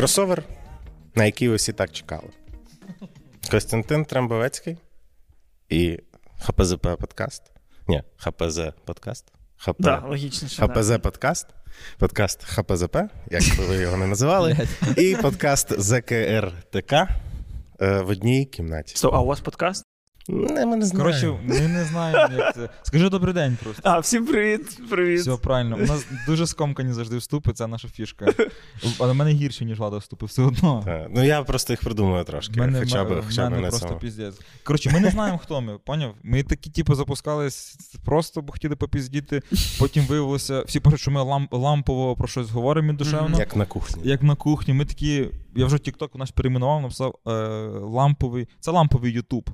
Кросовер, на який ви всі так чекали. Костянтин Трембовецький і ХПЗП подкаст. Ні, ХПЗ подкаст. Да, логічніше. ХПЗ подкаст. Подкаст ХПЗП, як би ви його не називали. І подкаст ЗКРТК в одній кімнаті. А у вас подкаст? Ми не знаємо. Коротше, ми не знаємо, як це. Скажи добрий день просто. Всім привіт. Все правильно. У нас дуже скомкані завжди вступи, це наша фішка. Але в мене гірше, ніж Влада вступи, все одно. Так. Я просто їх придумую трошки, хоча б на просто цьому. Піздець. Коротше, ми не знаємо, хто ми, поняв? Ми такі, запускались, просто бо хотіли попіздіти, потім виявилося, всі пишуть, що ми лампово про щось говоримо душевно. Як на кухні. Ми такі, я вже TikTok наш перейменував, написав ламповий, це ламповий YouTube.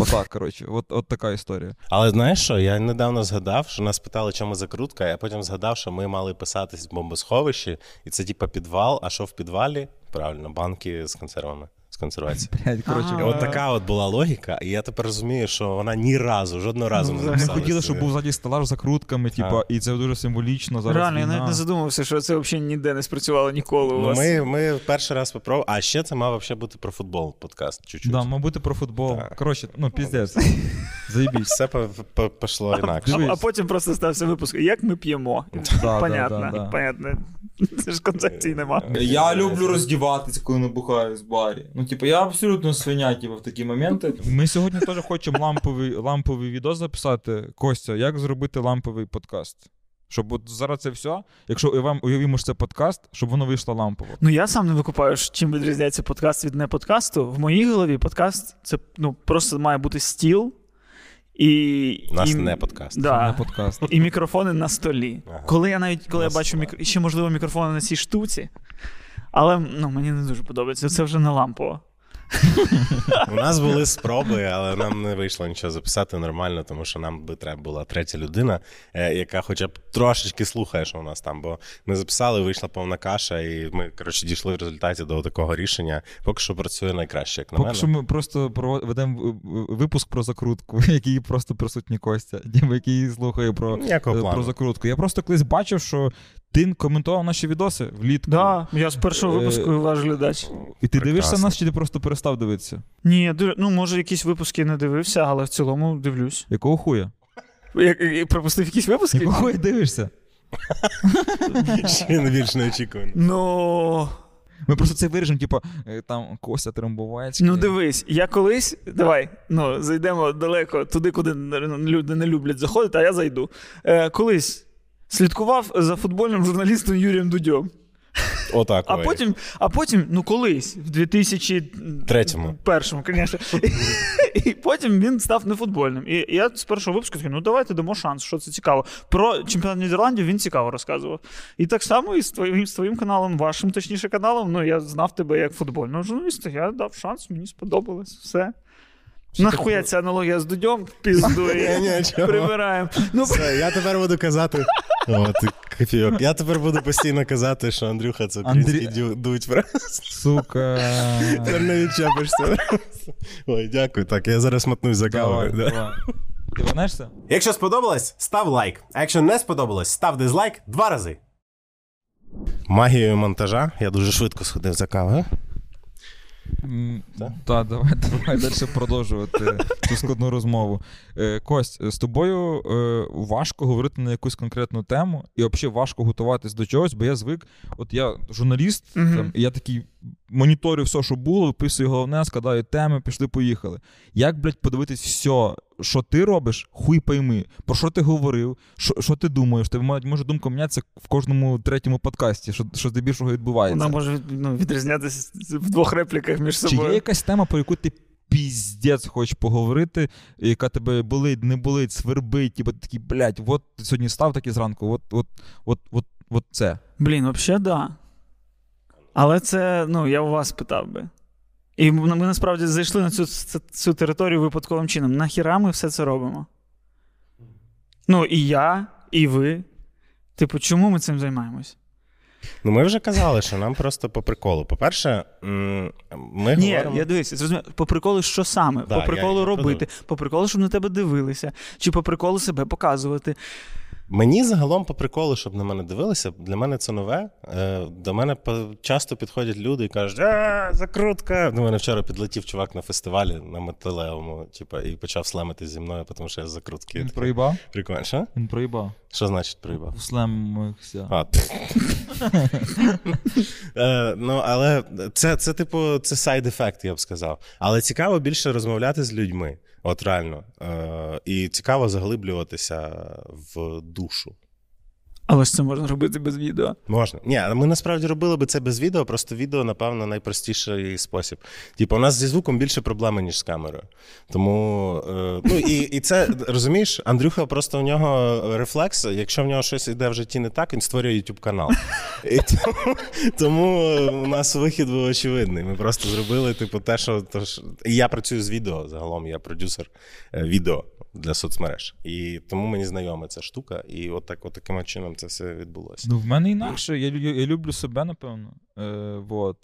Отак, коротше, от така історія. Але знаєш що, я недавно згадав, що нас питали, чому закрутка, а я потім згадав, що ми мали писатись в бомбосховищі, і це типа підвал, а що в підвалі? Правильно, банки з консервами. От така от була логіка, і я тепер розумію, що вона жодного разу не записалася. Ми хотіли, щоб був ззаді стелаж за крудками, і це дуже символічно. Зараз реально, я навіть не задумався, що це взагалі ніде не спрацювало ніколи у вас. Ми перший раз попробували, а ще це мав взагалі бути про футбол подкаст чуть-чуть. Да, мав бути про футбол. Коротше, піздець. Заєбісь. Все пішло інакше. А потім просто стався випуск, як ми п'ємо. Понятно. Це ж концепції нема. Я люблю роздіватися, коли набухаю з барі. Я абсолютно свиня, в такі моменти. Ми сьогодні теж хочемо ламповий відео записати. Костя, як зробити ламповий подкаст? Щоб от зараз це все, якщо уявимо, що це подкаст, щоб воно вийшло лампово. Я сам не викупаю, чим відрізняється подкаст від не подкасту. В моїй голові подкаст – це просто має бути стіл. У нас не подкаст. Да. І мікрофони на столі. Ага. Коли я бачу ще, можливо, мікрофони на цій штуці, але мені не дуже подобається, це вже не лампово. У нас були спроби, але нам не вийшло нічого записати нормально, тому що нам би треба була третя людина, яка хоча б трошечки слухає, що у нас там, бо не записали, вийшла повна каша, і ми, дійшли в результаті до такого рішення. Поки що працює найкраще, як на мене. Поки що ми просто ведемо випуск про закрутку, який просто присутній Костя, який слухає про закрутку. Я просто колись бачив, що ти коментував наші відоси влітку. Так, я з першого випуску ваш глядач. І ти дивишся нас, чи ти просто перестав дивитися? Ні, може якісь випуски не дивився, але в цілому дивлюсь. Якого хуя? Пропустив якісь випуски? Якого хуя дивишся? Ще більш неочікувано. Ми просто це виріжемо, там Костя Трембовецький. Дивись, я колись, давай, зайдемо далеко, туди, куди люди не люблять заходити, а я зайду. Колись слідкував за футбольним журналістом Юрієм Дудьом. Отак. А потім, колись, в 2001-му, звісно. І потім він став нефутбольним. І я з першого випуску такий, давайте дамо шанс, що це цікаво. Про чемпіонат Нідерландів він цікаво розказував. І так само і з твоїм каналом, вашим, точніше, каналом, я знав тебе як футбольного журналіста, я дав шанс, мені сподобалось, все. Нахуя ця аналогія з Дудьом? Піздує, прибираємо. Все, я тепер буду казати... Я тепер буду постійно казати, що Андрюха це Крістіано Дудь. Сука. Тепер не відчепишся. Ой, дякую. Так, я зараз мотнусь за кавою. Ти вернешся? Якщо сподобалось, став лайк. А якщо не сподобалось, став дизлайк 2 рази. Магією монтажа. Я дуже швидко сходив за кавою. Так, давай далі продовжувати цю складну розмову. Кость, з тобою важко говорити на якусь конкретну тему і взагалі важко готуватись до чогось, бо я звик, я журналіст, я такий моніторю все, що було, виписую головне, складаю теми, пішли-поїхали. Як, блядь, подивитись все, що ти робиш, хуй пойми, про що ти говорив, що ти думаєш, ти може думка мінятися в кожному 3-му подкасті, що здебільшого відбувається. Вона може відрізнятися в 2 репліках між собою. Чи є якась тема, про яку ти піздець хочеш поговорити, яка тебе болить, не болить, свербить, ти такий, блядь, ти сьогодні став такий зранку, от це. Блін, взагалі, да. Але це, я у вас питав би. І ми насправді зайшли на цю територію випадковим чином. Нахіра ми все це робимо? І я, і ви. Чому ми цим займаємось? Ну, ми вже казали, що нам просто по приколу. По-перше, ми говоримо... Ні, я дивись, зрозуміло, по приколу що саме? Да, по приколу робити, по приколу, щоб на тебе дивилися, чи по приколу себе показувати. Мені загалом по приколу, щоб на мене дивилися, для мене це нове. До мене часто підходять люди і кажуть, закрутка. До мене вчора підлетів чувак на фестивалі на металевому, типу, і почав слемити зі мною, тому що я з закрутки. Він проїбав? Прикольно, що? Він проїбав. Що значить проїбав? Слемився. Ну, але це, типу, це сайд-ефект, я б сказав. Але цікаво більше розмовляти з людьми. От реально. І цікаво заглиблюватися в душу. Але ж це можна робити без відео. Можна. Ні, ми насправді робили би це без відео, просто відео, напевно, найпростіший спосіб. Типу, у нас зі звуком більше проблеми, ніж з камерою. Тому, ну, і це, розумієш, Андрюха, просто у нього рефлекс, якщо в нього щось іде в житті не так, він створює YouTube-канал. І тому у нас вихід був очевидний. Ми просто зробили, типу, те, що... І я працюю з відео, загалом, я продюсер відео для соцмереж. І тому мені знайома ця штука, і от таким чином це все відбулося. Ну, в мене інакше, я люблю себе, напевно. Вот.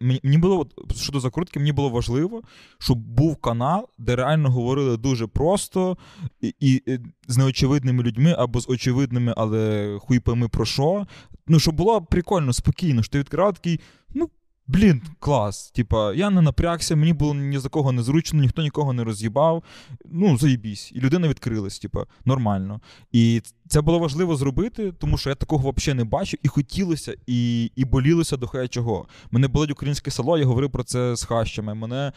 Мені було, щодо закрутки, мені було важливо, щоб був канал, де реально говорили дуже просто і з неочевидними людьми, або з очевидними, але хуй пойми про що. Ну, щоб було прикольно, спокійно, що ти відкривав такий, ну, блін, клас. Типа, я не напрягся, мені було ні за кого незручно, ніхто нікого не роз'їбав. Ну, заєбісь. І людина відкрилась, типа, нормально. І це було важливо зробити, тому що я такого взагалі не бачив. І хотілося, і болілося до хай чого. Мене болить українське село, я говорив про це з хащами. Мене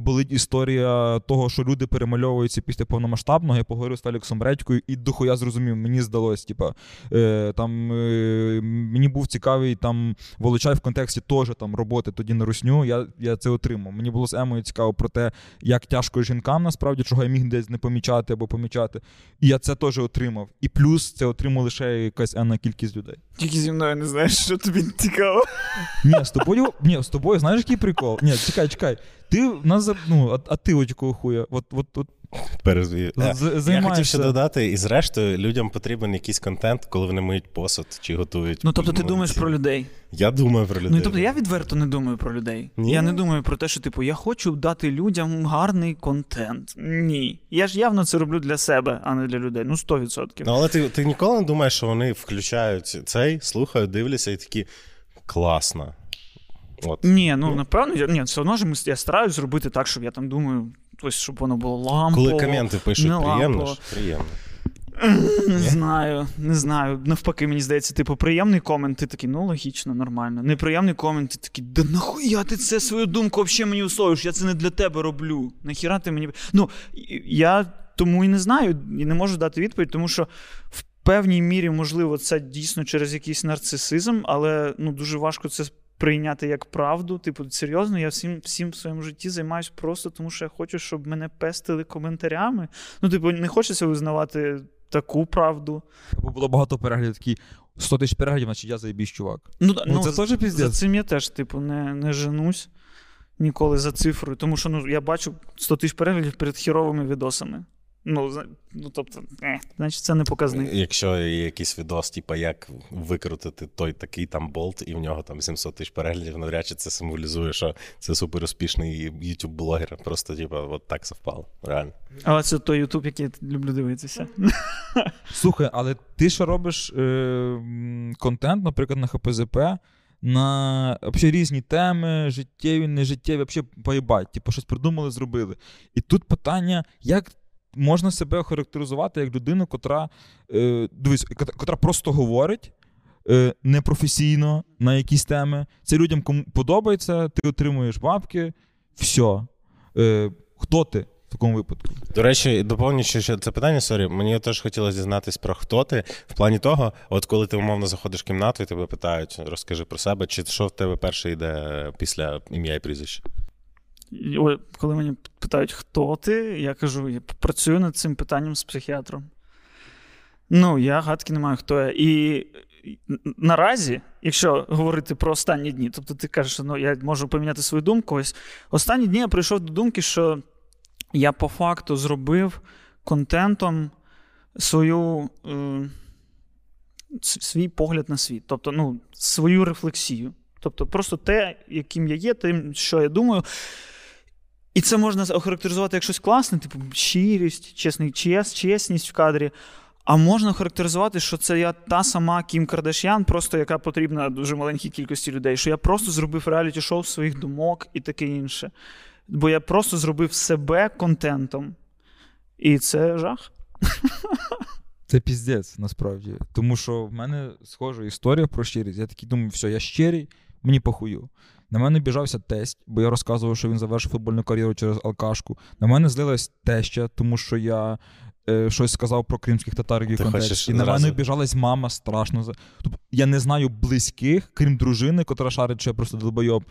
болить історія того, що люди перемальовуються після повномасштабного. Я поговорив з Феліксом Редькою і дохуя зрозумів, мені здалось, типа, мені був цікавий там Волочай в контексті теж там роботи тоді на русню, я це отримав. Мені було з Емою цікаво про те, як тяжко жінкам насправді, чого я міг десь не помічати або помічати. І я це теж отримав. І плюс це отримав лише якась енна кількість людей. Тільки зі мною не знаєш, що тобі цікаво. Ні, з тобою, знаєш, який прикол? Ні, чекай. Ти нас, ну, а ти от якого хуя? От. Я хотів ще додати, і зрештою людям потрібен якийсь контент, коли вони миють посуд чи готують. Ну, тобто ти думаєш про людей? Я думаю про людей. Ну, тобто я відверто не думаю про людей. Ні. Я не думаю про те, що, типу, я хочу дати людям гарний контент. Ні. Я ж явно це роблю для себе, а не для людей. Ну, 100%. Ну, але ти ніколи не думаєш, що вони включають цей, слухають, дивляться і такі, класно. От. Ні, ну, напевно, все одно ж я стараюсь зробити так, щоб я там думаю, ось, щоб воно було лампово. Коли коменти пишуть, приємно ж? Приємно. Не знаю. Навпаки, мені здається, типу, приємний комент, ти такий, ну, логічно, нормально. Неприємний комент, ти такий, да нахуя ти це свою думку взагалі мені усовуєш? Я це не для тебе роблю. Нахіра ти мені... Ну, я тому і не знаю, і не можу дати відповідь, тому що в певній мірі, можливо, це дійсно через якийсь нарцисизм, але, ну, дуже важко це прийняти як правду, типу, серйозно, я всім в своєму житті займаюся просто тому, що я хочу, щоб мене пестили коментарями. Ну, типу, не хочеться визнавати таку правду. Бо було багато переглядів, такі 100 тисяч переглядів, значить я заєбісь, чувак. Ну, це теж піздець. За цим я теж, типу, не женусь ніколи за цифрою, тому що, ну, я бачу 100 тисяч переглядів перед хіровими відосами. Ну, тобто, значить, це не показник. Якщо є якийсь відос, типу, як викрутити той такий там болт, і в нього там 700 тисяч переглядів, навряд чи це символізує, що це суперуспішний ютуб-блогер. Просто, типу, от так совпало, реально. Але це той ютуб, який я люблю дивитися. Слухай, але ти що робиш контент, наприклад, на ХПЗП, на вообще різні теми, життєві, нежиттєві, вообще поїбать, типу, щось придумали, зробили. І тут питання, як можна себе охарактеризувати як людину, котра просто говорить непрофесійно на якісь теми. Це людям кому подобається, ти отримуєш бабки, все. Хто ти в такому випадку? До речі, доповнюючи ще це питання, мені теж хотілося дізнатись про хто ти. В плані того, от коли ти умовно заходиш в кімнату і тебе питають, розкажи про себе, чи що в тебе перше йде після ім'я і прізвища? Коли мені питають, хто ти, я кажу, я працюю над цим питанням з психіатром. Ну, я гадки не маю, хто я. І наразі, якщо говорити про останні дні, тобто ти кажеш, що, ну, я можу поміняти свою думку, ось останні дні я прийшов до думки, що я по факту зробив контентом свою свій погляд на світ, тобто, ну, свою рефлексію. Тобто просто те, яким я є, тим, що я думаю. І це можна охарактеризувати як щось класне, типу щирість, чесність в кадрі. А можна охарактеризувати, що це я та сама Кім Кардаш'ян, просто яка потрібна дуже маленькій кількості людей, що я просто зробив реаліті-шоу своїх думок і таке інше. Бо я просто зробив себе контентом. І це жах. Це піздець, насправді. Тому що в мене схожа історія про щирість. Я такий думаю, все, я щирий, мені похую. На мене біжався тесть, бо я розказував, що він завершив футбольну кар'єру через алкашку. На мене злилась теща, тому що я щось сказав про кримських татар в контексті. І на мене біжалась мама страшно. Тобто, я не знаю близьких, крім дружини, котра шарить, що я просто долбойоб,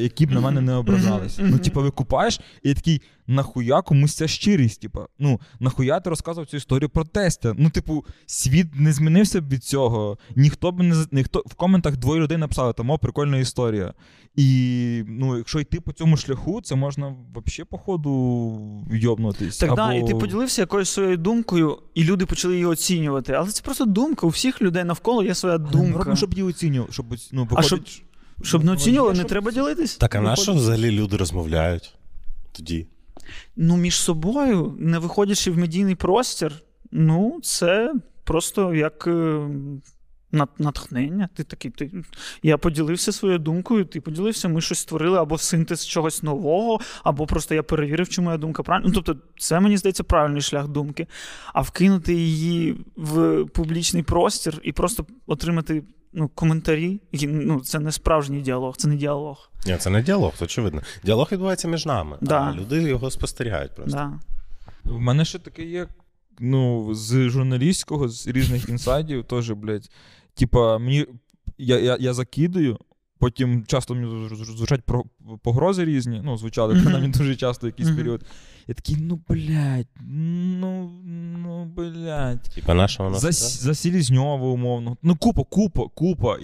які б на мене не ображались. Ну, типу, викупаєш, і я такий, нахуя комусь ця щирість? Типу, ну, нахуя ти розказував цю історію про тестя? Ну, типу, світ не змінився б від цього. Ніхто б не... В коментах двоє людей написали, там, о, прикольна історія. І, ну, якщо йти по цьому шляху, це можна взагалі, походу, йобнутись. Так, да, і ти поділився якоюсь своєю думкою, і люди почали її оцінювати. Але це просто думка. У всіх людей навколо є своя думка. Робимо, щоб її оцінювали. Щоб, ну, виходить... щоб не оцінювали, не треба ділитись. Так, а на що взагалі люди розмовляють тоді? Ну, між собою, не виходячи в медійний простір, ну, це просто як... натхнення. Ти такий, я поділився своєю думкою, ти поділився, ми щось створили, або синтез чогось нового, або просто я перевірив, чи моя думка правильна. Ну, тобто, це, мені здається, правильний шлях думки. А вкинути її в публічний простір і просто отримати, ну, коментарі, ну, це не справжній діалог, це не діалог. Ні, це не діалог, це очевидно. Діалог відбувається між нами, а люди його спостерігають просто. Да. У мене ще таке є, ну, з журналістського, з різних інсайдів теж, блядь, типа, мені, я закидаю, потім часто мені звучать погрози різні, ну, звучали принаймні дуже часто якийсь період. Я такий, ну, блядь. Типа нашого нас, за Селезньова, умовно. Ну, купа.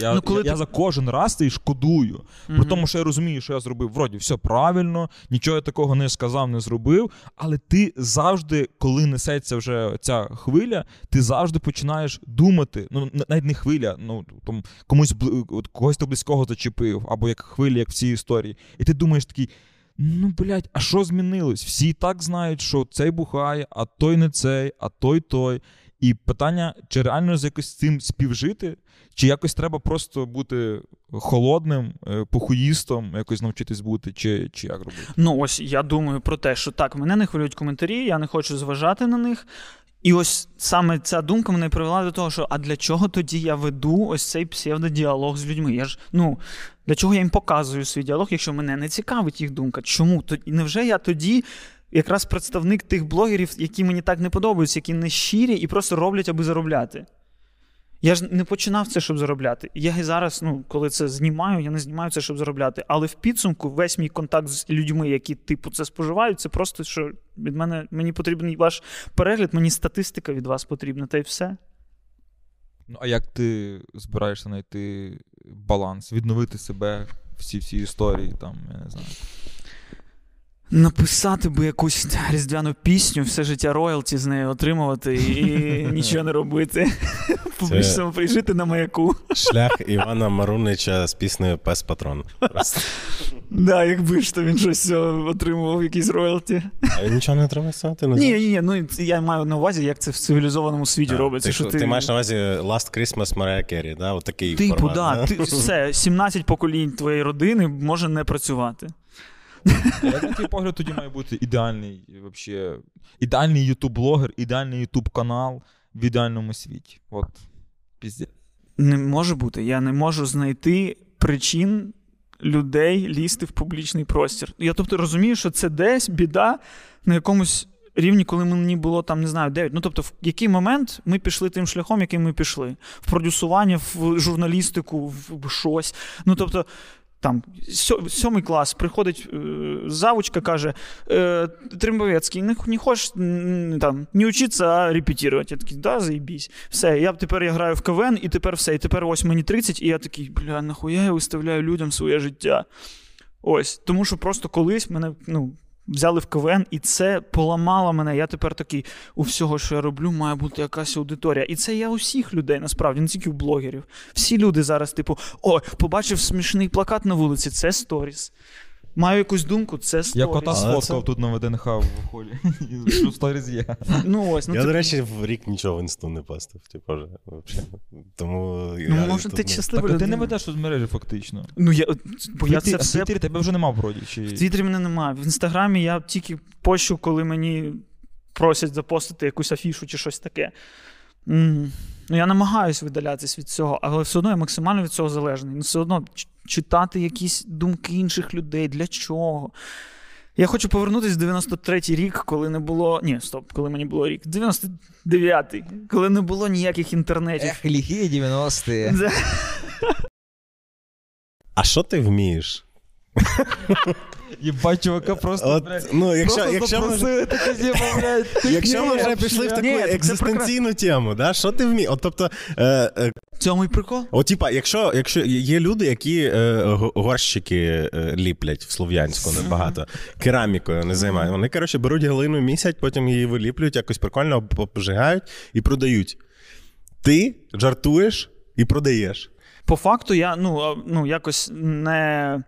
Я за кожен раз це і шкодую. При тому, що я розумію, що я зробив, вроді, все правильно, нічого я такого не сказав, не зробив, але ти завжди, коли несеться вже ця хвиля, ти завжди починаєш думати, ну, навіть не хвиля, ну, там, когось ти близького зачепив, або як хвиля, як в цій історії. І ти думаєш такий, ну, блядь, а що змінилось? Всі і так знають, що цей бухає, а той не цей, а той. І питання, чи реально з якось цим співжити, чи якось треба просто бути холодним, похуїстом, якось навчитись бути, чи як робити? Ну, ось я думаю про те, що так, мене не хвилюють коментарі, я не хочу зважати на них. І ось саме ця думка мене привела до того, що а для чого тоді я веду ось цей псевдодіалог з людьми? Я ж, ну, для чого я їм показую свій діалог, якщо мене не цікавить їх думка? Чому? Невже я тоді якраз представник тих блогерів, які мені так не подобаються, які не щирі і просто роблять, аби заробляти? Я ж не починав це, щоб заробляти. Я і зараз, ну, коли це знімаю, я не знімаю це, щоб заробляти. Але в підсумку весь мій контакт з людьми, які, типу, це споживають, це просто, що від мене, мені потрібен ваш перегляд, мені статистика від вас потрібна, та й все. Ну, а як ти збираєшся знайти баланс, відновити себе всі історії, там, я не знаю. Написати би якусь різдвяну пісню, все життя роялті з нею отримувати і нічого не робити. Публічно прижити на маяку. Шлях Івана Марунича з піснею «Пес Патрон». Так, якби ж то він щось отримував, якісь роялті. А нічого не треба писати? Ні, ну я маю на увазі, як це в цивілізованому світі робиться. Ти маєш на увазі «Last Christmas» Мерайя Кері, так? Отакий формат. Типу, так. Все, 17 поколінь твоєї родини може не працювати. На твій погляд, тоді має бути ідеальний ютуб-блогер, ідеальний ютуб-канал в ідеальному світі. От, піздець. Не може бути. Я не можу знайти причин людей лізти в публічний простір. Я, тобто, розумію, що це десь біда на якомусь рівні, коли мені було, там, не знаю, 9. Ну, тобто, в який момент ми пішли тим шляхом, яким ми пішли? В продюсування, в журналістику, в щось. Ну, тобто, там, 7 клас, приходить завучка, каже, Трембовецький, не хочеш там, не учитися, а репетувати. Я такий, да, заєбісь. Все, я тепер граю в КВН, і тепер все, і тепер ось мені 30, і я такий, бля, нахуя я виставляю людям своє життя? Ось, тому що просто колись мене, ну, взяли в КВН, і це поламало мене. Я тепер такий, у всього, що я роблю, має бути якась аудиторія. І це я усіх людей, насправді, не тільки у блогерів. Всі люди зараз, типу, о, побачив смішний плакат на вулиці, це сторіс. Маю якусь думку, це сторіс. Я кота сфоткав тут на ВДНХ в холі. Що сторіс є. Ну, ось, ну, я, до речі, в рік нічого в інсту не пастив. Типу, вже, взагалі. Тому... Ну, може, ти щасливий. Так, ти не ведеш соцмережі, фактично. Ну, я... Бо я це все... В Твіттері тебе вже нема, вроді, чи... В Твіттері мене немає. В Інстаграмі я тільки пощу, коли мені просять запостити якусь афішу чи щось таке. Ну, я намагаюся видалятися від цього, але все одно я максимально від цього залежний. Ну, все одно читати якісь думки інших людей, для чого. Я хочу повернутися в 93-й рік, коли не було... Ні, стоп, коли мені було рік. 99-й, коли не було ніяких інтернетів. Ех, ліхі 90-ті. Да. А що ти вмієш? Єбать, чувака просто, от, блядь, ну, якщо запросили таке зіма, блядь. Якщо ми вже пішли в таку екзистенційну тему, да? Що ти вмієш? От, тобто... В цьому і прикол. От, типа, якщо є люди, які горщики ліплять в Слов'янську небагато, керамікою не займають. Вони, коротше, беруть глину, місять, потім її виліплюють, якось прикольно обжигають і продають. Ти жартуєш і продаєш. По факту я, ну якось не...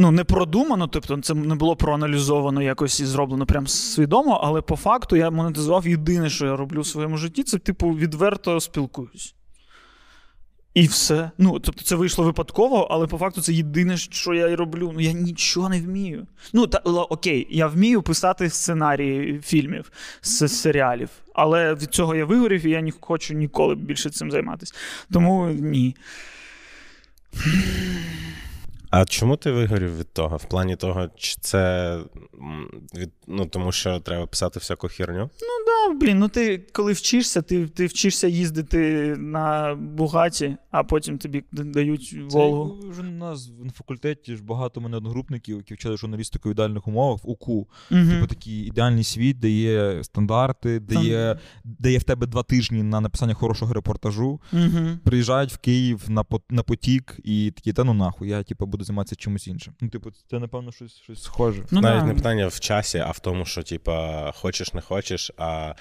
Ну, не продумано, тобто це не було проаналізовано якось і зроблено прям свідомо, але по факту я монетизував єдине, що я роблю в своєму житті, це, типу, відверто спілкуюсь. І все. Ну, тобто це вийшло випадково, але по факту це єдине, що я і роблю. Ну, я нічого не вмію. Ну, окей, я вмію писати сценарії фільмів, серіалів, але від цього я вигорів, і я не хочу ніколи більше цим займатися. Тому ні. А чому ти вигорів від того? В плані того, чи це від, ну, тому що треба писати всяку херню? Ну так, да, блін, ну ти коли вчишся, ти вчишся їздити на Бугаті, а потім тобі дають Волгу. Це вже у нас на факультеті ж багато мене одногрупників, які вчили журналістику в ідеальних умовах, в УКУ. Типу такий ідеальний світ, де є стандарти, де є в тебе 2 тижні на написання хорошого репортажу. Приїжджають в Київ на потік і такі, та ну нахуй, я типу буду займатися чимось іншим. Ну, типу, це, напевно, щось схоже. Ну, навіть не питання в часі, а в тому, що, типа, хочеш, не хочеш, а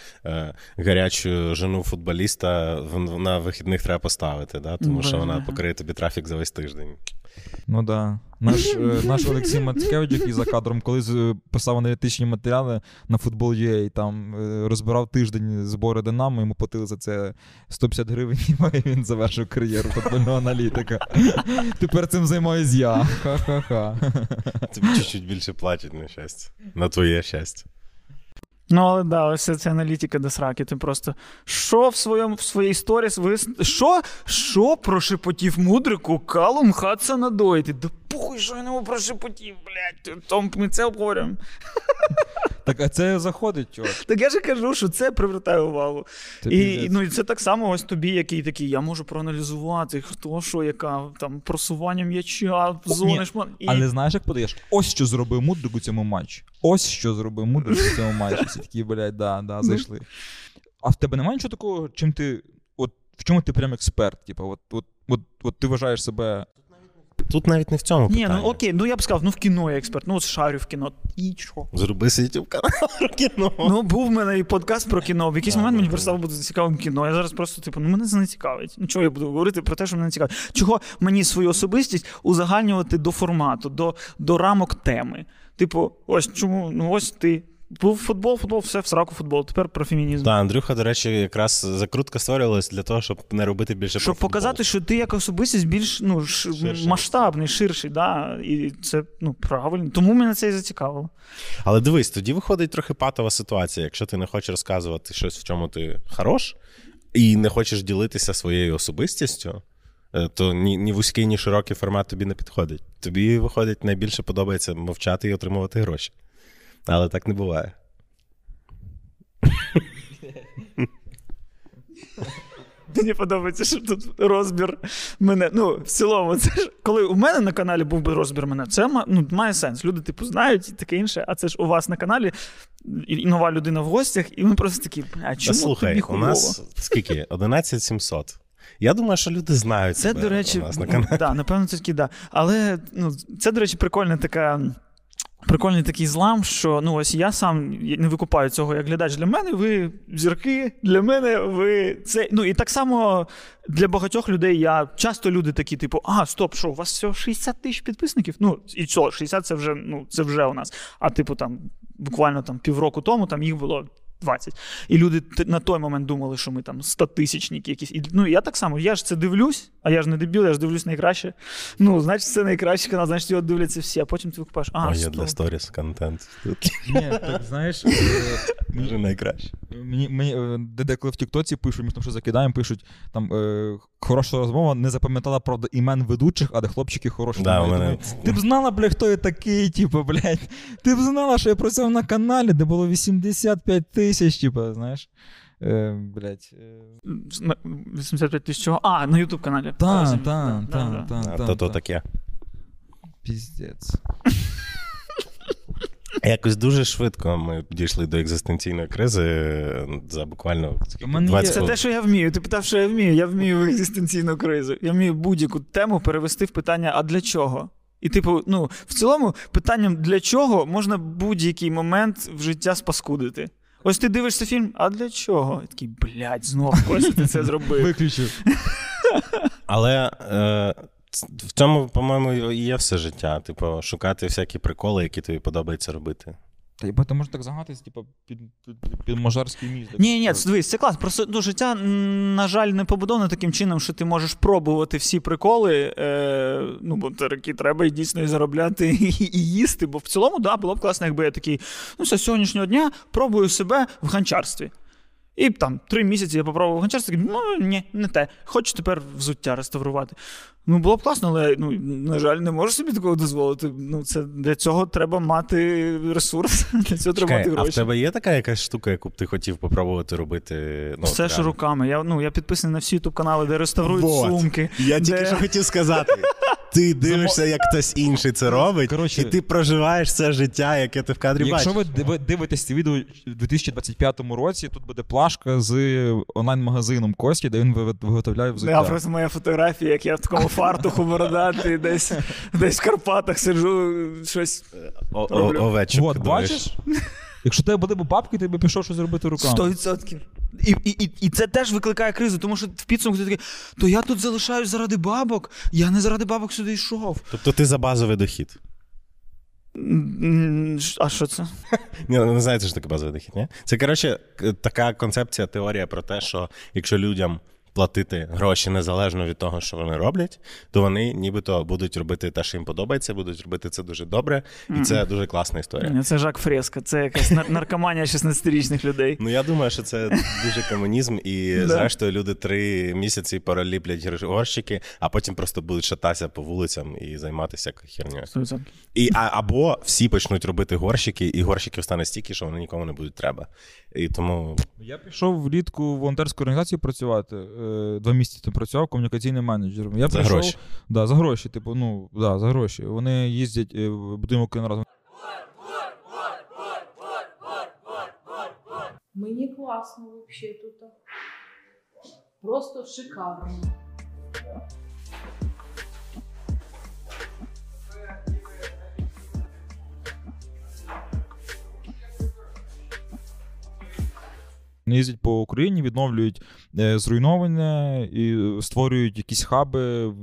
гарячу жену футболіста на вихідних треба поставити, да? Тому що вона покриє тобі трафік за весь тиждень. Ну, да. Наш Олексій Мацкевич, який за кадром колись писав аналітичні матеріали на Football.ua, там розбирав тиждень збори Динамо, йому платили за це 150 гривень, і він завершив кар'єру футбольного аналітика. Тепер цим займаюсь я. Ха-ха-ха. Тобі чуть-чуть більше платять, на щастя. На твоє щастя. Ну, але да, ось ця аналітика до сраки. Ти просто, що в своїй сторіс ви... Що прошепотів мудрику Калум Хадсона Дойти? Да похуй, що я йому прошепотів, блядь. Том, ми це обговорюємо. Так, а це заходить, чого? Так я ж кажу, що це привертає увагу. І, ну, і це так само ось тобі, який такий, я можу проаналізувати, хто, що, яка, там, просування м'яча, зони, шман. І... Але знаєш, як подаєш? Ось що зробив мудрик у цьому матчі. Ось що зробив мудрик у цьому матчі. Всі такі, блядь, да, зайшли. А в тебе немає нічого такого, чим ти, от, в чому ти прям експерт? Типу, от ти вважаєш себе... Тут навіть не в цьому питанні. Ні, ну окей, ну я б сказав, ну в кіно я експерт, ну от шарю в кіно, і чого? Зроби свій YouTube-канал про кіно. Ну був в мене і подкаст про кіно, в якийсь момент мені перестало бути цікавим кіно, я зараз просто типу, ну мене це не цікавить. Ну чого я буду говорити про те, що мене не цікавить? Чого мені свою особистість узагальнювати до формату, до рамок теми? Типу, ось чому, ну ось ти. Був футбол, все, в сраку футбол. Тепер про фемінізм. Так, Андрюха, до речі, якраз закрутка створювалась для того, щоб не робити більше щоб про показати, що ти як особистість більш ну, масштабний, ширший. Да? І це ну, правильно. Тому мене це і зацікавило. Але дивись, тоді виходить трохи патова ситуація. Якщо ти не хочеш розказувати щось, в чому ти хорош, і не хочеш ділитися своєю особистістю, то ні вузький, ні широкий формат тобі не підходить. Тобі, виходить, найбільше подобається мовчати і отримувати гроші. Але так не буває. Мені подобається, що тут розбір мене. Ну, в цілому, це ж, коли у мене на каналі був би розбір мене, це ну, має сенс. Люди, типу, знають і таке інше, а це ж у вас на каналі і нова людина в гостях, і ми просто такі, а чому тобі хуйово? Слухай, у нас скільки? 11700. Я думаю, що люди знають це, до речі, у нас на каналі. Так, напевно, це таки, так. Але, ну, це, до речі, прикольна така... прикольний такий злам, що ну ось я сам не викупаю цього як глядач. Для мене ви зірки, для мене ви це. Ну і так само для багатьох людей я часто люди такі, типу, стоп, що у вас всього 60 тисяч підписників? Ну і що, 60 це вже, це вже у нас. А типу там буквально там півроку тому там їх було 20. І люди на той момент думали, що ми там 100-тисячники якісь. І, ну, я так само, я ж це дивлюсь, а я ж не дебіл, я ж дивлюсь найкраще. Ну, значить, це найкращий канал, значить, його дивляться всі, а потім ти викупаєш. Я для сторіс контент. Ні, так, знаєш, вже найкраще. Мені деколи в тіктоці пишуть, ми там що закидаємо, пишуть, там, хороша розмова, не запам'ятала, правда, імен ведучих, а де хлопчики хороші. Ти б знала, бля, хто я такий, типу, блядь. Ти б знала, що я працював на каналі, де було 85 тисяч, типу, знаєш. 85 тисяч чого? На YouTube-каналі. Так. То таке. Піздець. Якось дуже швидко ми дійшли до екзистенційної кризи за буквально 20 хвилин. Це те, що я вмію. Ти питав, що я вмію. Я вмію екзистенційну кризу. Я вмію будь-яку тему перевести в питання «а для чого?». І, типу, ну, в цілому питанням «для чого?» можна будь-який момент в життя спаскудити. Ось ти дивишся фільм «а для чого?». І такий, блядь, знов Костя, ти це зробив. Виключив. Але... в цьому, по-моєму, і є все життя. Типу, шукати всякі приколи, які тобі подобається робити. Та й ти можеш так загатись, типу, під Можарський міст. Ні, дивись, це клас. Просто життя, на жаль, не побудоване таким чином, що ти можеш пробувати всі приколи. Бо таки треба і дійсно і заробляти, і їсти. Бо в цілому, да, було б класно, якби я такий, з сьогоднішнього дня пробую себе в гончарстві. І там 3 місяці я попробував гончарство, такий, ні, не те. Хочу тепер взуття реставрувати. Було б класно, але, на жаль, не можу собі такого дозволити. Це для цього треба мати ресурс, для цього треба мати гроші. А в тебе є така якась штука, яку б ти хотів попробувати робити? Все ж руками. Я підписаний на всі ютуб-канали, де реставрують сумки. Я тільки що хотів сказати. Ти дивишся, як хтось інший це робить, короче, і ти проживаєш це життя, яке ти в кадрі бачиш. Якщо ви дивитесь це відео у 2025 році, тут буде плашка з онлайн-магазином Кості, де він виготовляє взуття. Просто моя фотографія, як я в такому фартуху бородатий, десь в Карпатах сиджу, щось роблю. Овечок. От, бачиш? Якщо тебе були б бабки, ти б пішов щось робити руками. 100%. І це теж викликає кризу, тому що в підсумку ти такий, то я тут залишаюсь заради бабок, я не заради бабок сюди йшов. Тобто ти за базовий дохід? А що це? Не знаєте, що таке базовий дохід, ні? Це, коротше, така концепція, теорія про те, що якщо людям платити гроші незалежно від того, що вони роблять, то вони нібито будуть робити те, що їм подобається, будуть робити це дуже добре, і це дуже класна історія. Це Жак Фреско, це якась наркоманія 16-річних людей. Я думаю, що це дуже комунізм, і зрештою люди 3 місяці переліплять горщики, а потім просто будуть шататися по вулицям і займатися хернею. Або всі почнуть робити горщики, і горщиків стане стільки, що вони нікому не будуть треба. І тому... Я пішов влітку в волонтерську організацію працювати. 2 місяці там працював комунікаційним менеджером. Я прийшов, гроші? Да, за гроші. За гроші. Вони їздять, будемо кілька разом. Мені класно взагалі тут. Просто шикарно. Вони їздять по Україні, відновлюють зруйновання і створюють якісь хаби в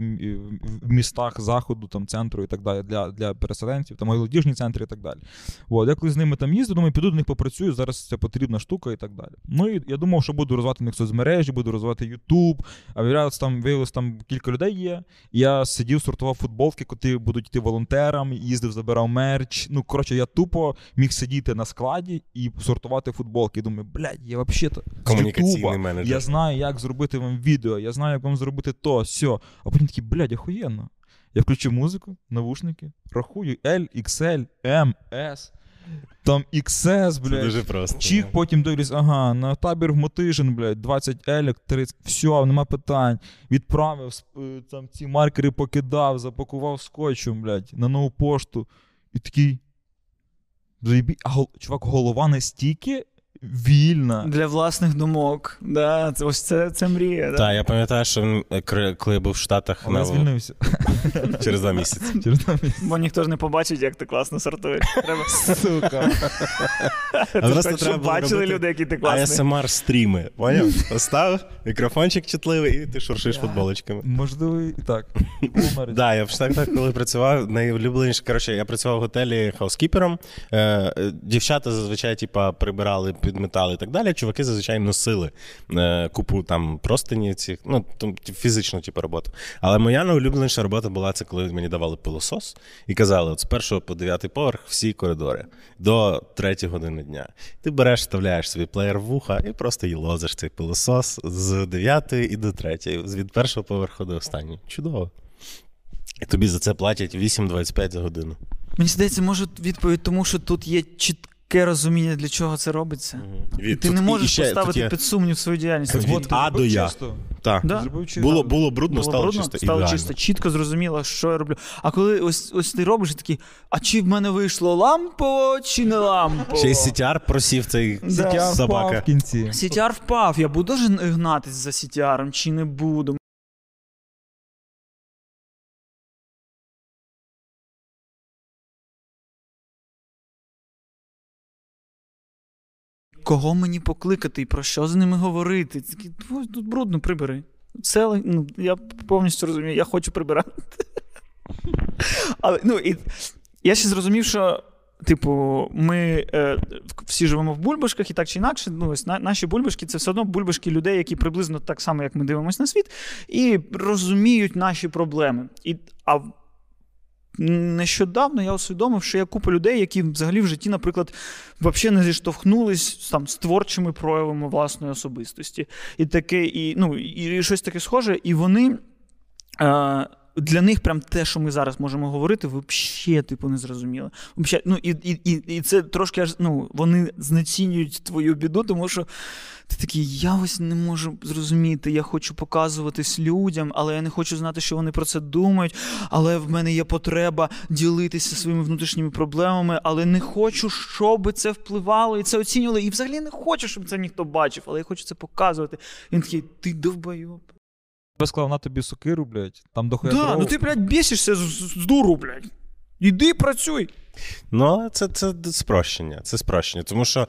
містах заходу, там, центру і так далі, для переселенців, там, молодіжні центри і так далі. Я коли з ними там їздив, думаю, піду до них попрацюю, зараз це потрібна штука і так далі. І я думав, що буду розвивати в них соцмережі, буду розвивати YouTube, а виявилось, там кілька людей є. Я сидів, сортував футболки, коли будуть йти волонтерам, їздив, забирав мерч. Я тупо міг сидіти на складі і сортувати футболки. Думаю, блядь, я взагалі-то з Ютуба, я знаю, як зробити вам відео, я знаю, як вам зробити то, все. А потім такі, блядь, охуєнно. Я включив музику, навушники, рахую L, XL, M, S, там XS, блядь. Це дуже просто. Чих, потім дивлюсь, на табір в Мотижин, блядь, 20 елек, 30, все, нема питань. Відправив, там ці маркери покидав, запакував скотчем, блядь, на нову пошту. І такий, чувак, голова настільки вільна. Для власних думок. Ось це мрія. Так, я пам'ятаю, що коли я був в Штатах... Але звільнився. Через 2 місяці. Бо ніхто ж не побачить, як ти класно сортуєш. Треба... Сука. Щоб бачили люди, які ти класний. АСМР-стріми. Поняв? Поставив мікрофончик чутливий і ти шуршиш футболочками. Можливо, і так. Так, я в Штатах, коли працював, найулюбленіше, коротше, я працював в готелі хаускіпером. Дівчата зазвичай, типа, прибирали, підметали і так далі. Чуваки зазвичай носили купу там простині цих, ну, фізично, типу, роботу. Але моя найулюбленіша робота була це, коли мені давали пилосос і казали, от з 1-го по 9-й поверх всі коридори до 3-ї години дня. Ти береш, вставляєш свій плеєр в вуха і просто їлозиш цей пилосос з 9-ї і до 3-ї, від 1-го поверху до останнього. Чудово. І тобі за це платять 8,25 за годину. Мені здається, може відповідь тому, що тут є чітке розуміння, для чого це робиться. Від, ти не можеш поставити під сумнів свою діяльність. Від А до Я. Так. Да. Було брудно, стало чисто. Стало чисто, чітко зрозуміло, що я роблю. А коли ось ти робиш і такий, а чи в мене вийшло лампово, чи не лампово? Ще й CTR просів цей собака. Впав в кінці. CTR впав, я буду ж гнатись за CTR-ом, чи не буду? Кого мені покликати і про що з ними говорити? Такі, тут брудно, прибери. Це, ну, я повністю розумію, я хочу прибирати. Але, ну, і я ще зрозумів, що, типу, ми всі живемо в бульбашках і так чи інакше, ну, ось наші бульбашки – це все одно бульбашки людей, які приблизно так само, як ми дивимося на світ, і розуміють наші проблеми. А нещодавно я усвідомив, що є купа людей, які взагалі в житті, наприклад, взагалі не зіштовхнулись там, з творчими проявами власної особистості. І таке, і щось таке схоже. І вони, для них прям те, що ми зараз можемо говорити, взагалі, типу, не зрозуміли. Ну, і це трошки аж, ну, вони знецінюють твою біду, тому що ти такий, я ось не можу зрозуміти, я хочу показуватись людям, але я не хочу знати, що вони про це думають, але в мене є потреба ділитися своїми внутрішніми проблемами, але не хочу, щоб це впливало і це оцінювали, і взагалі не хочу, щоб це ніхто бачив, але я хочу це показувати. І він такий, ти довбайоб. Я сказав, на тобі сокиру, блядь, там дохуя дров. Да, ну ти, блядь, бісишся з дуру, блядь. Іди працюй. Ну, це спрощення, тому що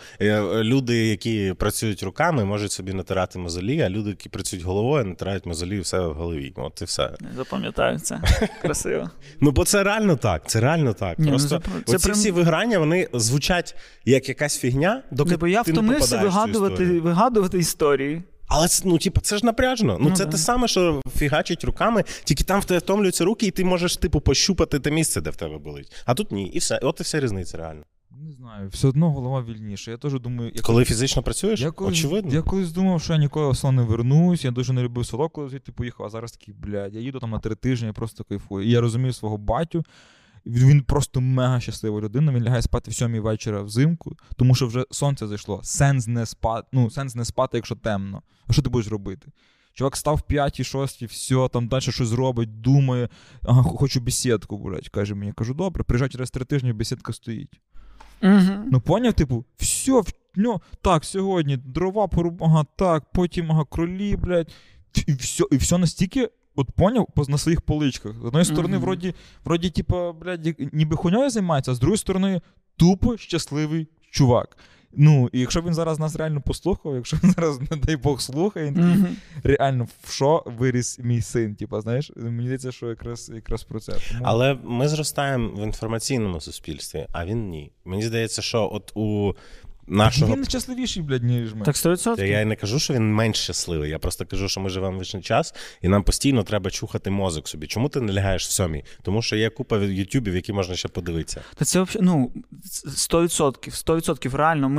люди, які працюють руками, можуть собі натирати мозолі, а люди, які працюють головою, натирають мозолі і все в голові. От і все. Запам'ятаю це. Красиво. Ну, бо це реально так, Ні, просто оці всі виграння, вони звучать як якась фігня, доки ти не попадаєш в цю історію. Я втомився вигадувати історії. Але, ну, типу, це ж напряжно. Ну, це те саме, що фігачить руками, тільки там в тебе втомлюються руки, і ти можеш, типу, пощупати те місце, де в тебе болить. А тут ні. І все. От і вся різниця реально. Не знаю. Все одно голова вільніша. Я теж думаю... Коли фізично працюєш? Очевидно. Я колись думав, що я ніколи в село не вернусь. Я дуже не любив село, коли звідти поїхав. А зараз такий, блядь, я їду там на 3 тижні, я просто кайфую. І я розумію свого батю. Він просто мега щаслива людина, він лягає спати в 7-й вечора взимку, тому що вже сонце зайшло. Сенс не спати, якщо темно. А що ти будеш робити? Чувак став в 5-й, 6-й, все, там далі щось робить, думає, ага, хочу бесідку, блядь, каже мені. Я кажу, добре, приїжджай через 3 тижні, бесідка стоїть. Угу. Ну, поняв, типу, все, ну, так, сьогодні дрова порубав, ага, так, потім, ага, кролі, блядь, і все настільки... От поняв, на своїх поличках. З одної сторони, вроді, типа, блядь, ніби хуйньою займається, а з другої сторони, тупо щасливий чувак. Ну, і якщо б він зараз нас реально послухав, якщо він зараз, не дай Бог, слухає, він реально, в що виріс мій син, типа, знаєш, мені здається, що якраз про це. Тому... Але ми зростаємо в інформаційному суспільстві, а він ні. Мені здається, що от у... Нашого... Він щасливіший, блядь, ніж ми. Так 100%. Я не кажу, що він менш щасливий. Я просто кажу, що ми живемо вічний час, і нам постійно треба чухати мозок собі. Чому ти не лягаєш в 7-й? Тому що є купа ютубів, які можна ще подивитися. Та це взагалі, ну, 100%. Реально,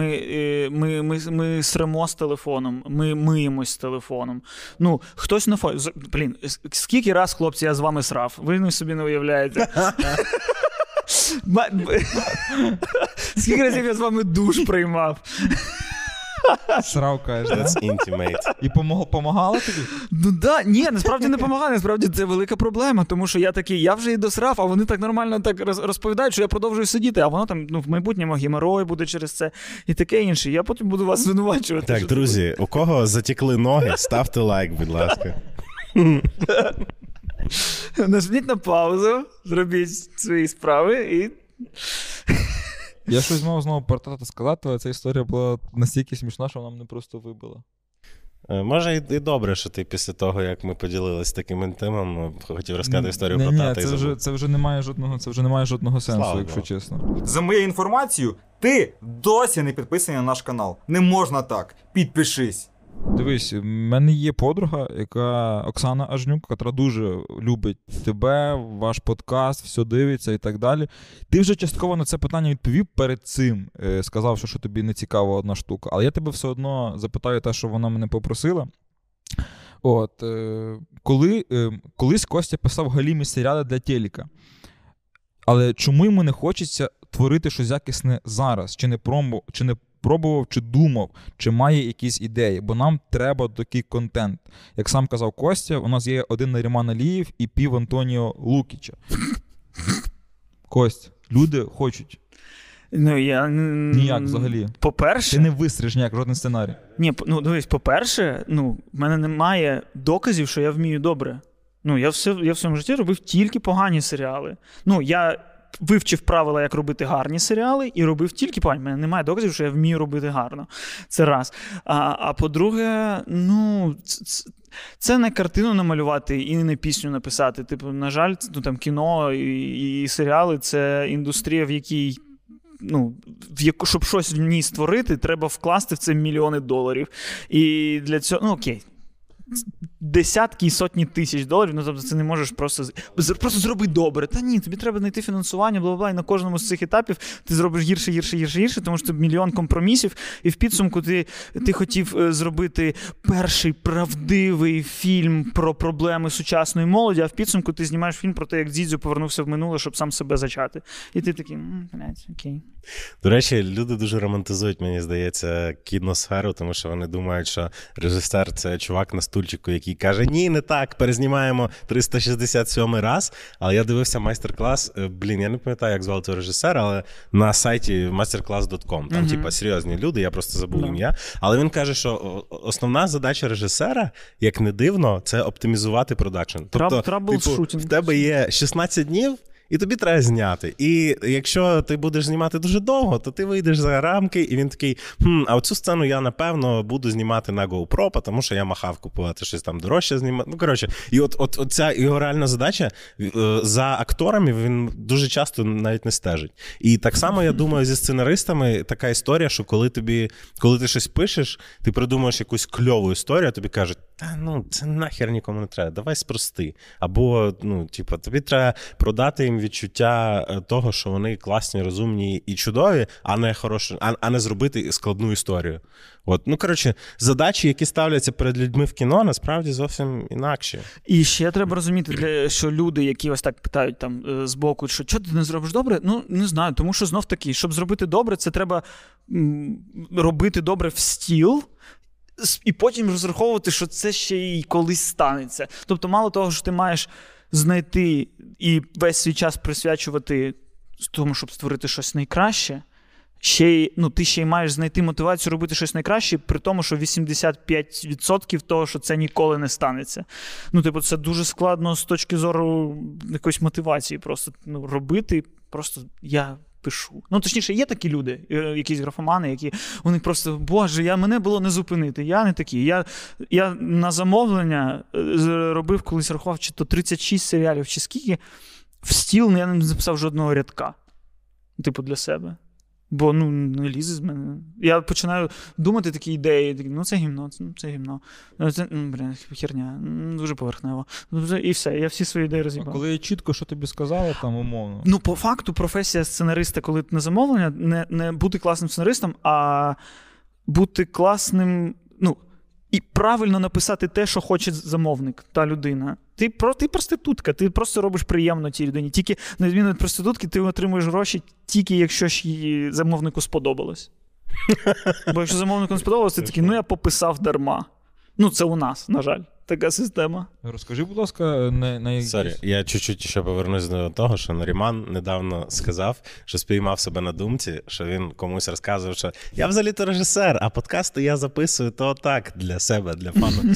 ми сремо з телефоном, ми миємось з телефоном. Ну, хтось на фоні... Блін, скільки раз, хлопці, я з вами срав? Ви не собі не уявляєте. Скільки разів я з вами душ приймав? Срав, кажеш, that's intimate. І помагало тобі? Ну да, ні, насправді не помагало, насправді це велика проблема, тому що я такий, я вже і досрав, а вони так нормально так розповідають, що я продовжую сидіти, а воно там, ну, в майбутньому геморой буде через це і таке інше. Я потім буду вас звинувачувати. Так, друзі, у кого затікли ноги, ставте лайк, будь ласка. Нажміть на паузу, зробіть свої справи і... Я щось мав знову про тата сказати, але ця історія була настільки смішна, що вона мене просто вибила. Може, і добре, що ти після того, як ми поділилися таким інтимом, хотів розказати історію про тата. Ні, це вже немає жодного сенсу, слава якщо Богу. Чесно. За моєю інформацією, ти досі не підписаний на наш канал. Не можна так. Підпишись. Дивись, в мене є подруга, яка Оксана Ажнюк, яка дуже любить тебе, ваш подкаст, все дивиться і так далі. Ти вже частково на це питання відповів перед цим, сказав, що тобі не цікава одна штука. Але я тебе все одно запитаю те, що вона мене попросила. От, колись Костя писав галімі серіали для телека. Але чому йому не хочеться творити щось якісне зараз? Пробував, чи думав, чи має якісь ідеї, бо нам треба такий контент. Як сам казав Костя, у нас є один Наріман Алієв і пів Антоніо Лукіча. Кость, люди хочуть. Ну, я... Ніяк взагалі. По-перше... Ти не вистриж ніяк, жоден сценарій. Ні, ну, дивись, по-перше, в мене немає доказів, що я вмію добре. Ну, я в своєму житті робив тільки погані серіали. Ну, я... вивчив правила, як робити гарні серіали, і робив тільки погані. У мене немає доказів, що я вмію робити гарно. Це раз. А по-друге, це не картину намалювати і не пісню написати. Типу, на жаль, кіно і серіали – це індустрія, в якій щоб щось в ній створити, треба вкласти в це мільйони доларів. І для цього, десятки і сотні тисяч доларів, тобто ти не можеш просто зроби добре. Та ні, тобі треба знайти фінансування, бла-бла-бла, і на кожному з цих етапів ти зробиш гірше, тому що мільйон компромісів, і в підсумку ти хотів зробити перший правдивий фільм про проблеми сучасної молоді, а в підсумку ти знімаєш фільм про те, як Дзідзю повернувся в минуле, щоб сам себе зачати. І ти такий, окей. До речі, люди дуже романтизують, мені здається, кіносферу, тому що вони думають, що режисер – це чувак на стульчику, який каже, ні, не так, перезнімаємо 367 раз, але я дивився майстер-клас, я не пам'ятаю, як звали цього режисера, але на сайті masterclass.com, там, серйозні люди, я просто забув ім'я, але він каже, що основна задача режисера, як не дивно, це оптимізувати продакшн. Тобто, в тебе є 16 днів, і тобі треба зняти. І якщо ти будеш знімати дуже довго, то ти вийдеш за рамки, і він такий, а оцю сцену я, напевно, буду знімати на GoPro, тому що я махав купувати щось там дорожче знімати. І от ця його реальна задача, за акторами він дуже часто навіть не стежить. І так само, я думаю, зі сценаристами така історія, що коли ти щось пишеш, ти придумуєш якусь кльову історію, а тобі кажуть, це нахер нікому не треба, давай спрости. Або, тобі треба продати їм відчуття того, що вони класні, розумні і чудові, а не зробити складну історію. Задачі, які ставляться перед людьми в кіно, насправді зовсім інакші. І ще треба розуміти, що люди, які ось так питають там збоку, що чого ти не зробиш добре? Не знаю, тому що знов таки, щоб зробити добре, це треба робити добре в стіл, і потім розраховувати, що це ще й колись станеться. Тобто, мало того, що ти маєш знайти і весь свій час присвячувати тому, щоб створити щось найкраще, ти ще й маєш знайти мотивацію робити щось найкраще, при тому, що 85% того, що це ніколи не станеться. Це дуже складно з точки зору якоїсь мотивації просто робити, просто я... пишу. Точніше, є такі люди, якісь графомани, які вони просто, боже, мене було не зупинити, я не такий. Я на замовлення робив, колись рахував, чи то 36 серіалів, чи скільки, в стіл я не записав жодного рядка. Для себе. Бо, не лізе з мене. Я починаю думати такі ідеї, це гімно, це, херня, дуже поверхнево. І все, я всі свої ідеї розібрав. Коли я чітко, що тобі сказали, там, умовно? По факту, професія сценариста, коли на замовлення, не бути класним сценаристом, а бути класним, і правильно написати те, що хоче замовник, та людина. Ти проститутка, ти просто робиш приємно тій людині. Тільки, на відміну від проститутки, ти отримуєш гроші тільки, якщо ж її замовнику сподобалось. Бо якщо замовнику не сподобалось, ти такий, я пописав дарма. Це у нас, на жаль, така система. Розкажи, будь ласка, я чуть-чуть ще повернусь до того, що Наріман недавно сказав, що спіймав себе на думці, що він комусь розказував, що я взагалі-то режисер, а подкасти я записую то так, для себе, для фану.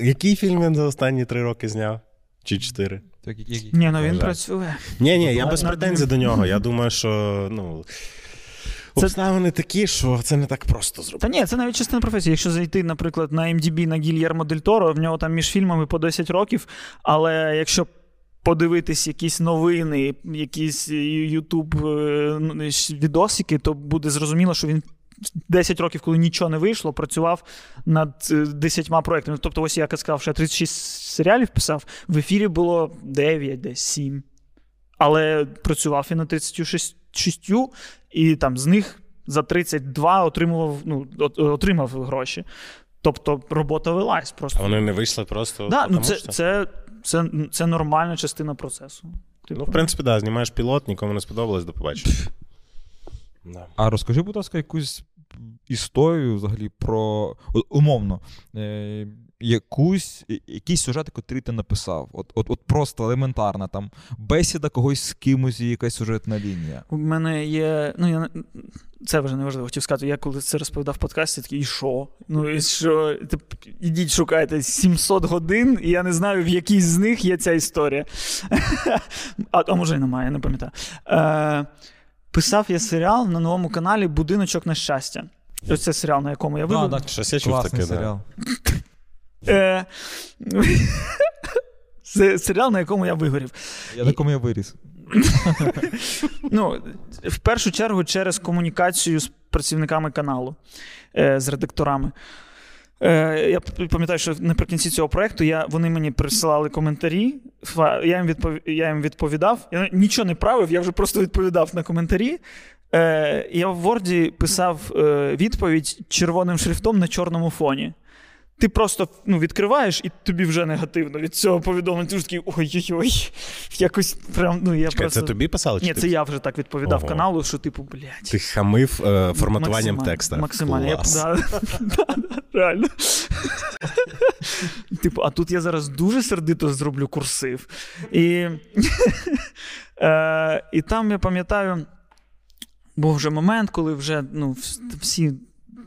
Який фільм він за останні 3 роки зняв? Чи 4? Так, ні, ну він працює. Ні, я без претензій до нього. Я думаю, що, ну, обставини такі, що це не так просто зробити. Та ні, це навіть частина професії. Якщо зайти, наприклад, на IMDb на Гільєрмо Дель Торо, в нього там між фільмами по 10 років, але якщо подивитись якісь новини, якісь YouTube-відосики, то буде зрозуміло, що він 10 років, коли нічого не вийшло, працював над 10 проєктами. Тобто ось я сказав, що я 36 серіалів писав, в ефірі було 9, десь 7. Але працював і на 36, і там з них за 32 отримав гроші. Тобто робота велась просто. А вони не вийшли просто? Да, ну, це нормальна частина процесу. Типу. Ну, в принципі, так, да, знімаєш пілот, нікому не сподобалось, до побачення. Да. А розкажи, будь ласка, якусь історію взагалі про, умовно, якийсь сюжет, який ти написав. От просто елементарна там бесіда когось з кимось і якась сюжетна лінія. У мене є, це вже неважливо, хотів сказати, я коли це розповідав в подкасті, такий, і що? Ідіть шукайте 700 годин, і я не знаю, в якій з них є ця історія. А може і немає, я не пам'ятаю. Писав я серіал на новому каналі «Будиночок на щастя». Ось це серіал, на якому я вивів. Щось я чув таке, серіал. Це серіал, на якому я вигорів. На якому я виріс. В першу чергу через комунікацію з працівниками каналу, з редакторами. Я пам'ятаю, що наприкінці цього проєкту вони мені присилали коментарі, я їм відповідав, я нічого не правив, я вже просто відповідав на коментарі. Я в Word писав відповідь червоним шрифтом на чорному фоні. Ти просто відкриваєш, і тобі вже негативно від цього повідомлення. Ти вже такий, ой-ой-ой, якось прям, я Чекай, просто... Це тобі писали? Ні, це я вже так відповідав каналу, що типу, блядь. Ти хамив форматуванням текста. Максимально. Реально. Типу, а тут я зараз дуже сердито зроблю курсив. І там, я пам'ятаю, був вже момент, коли вже, всі...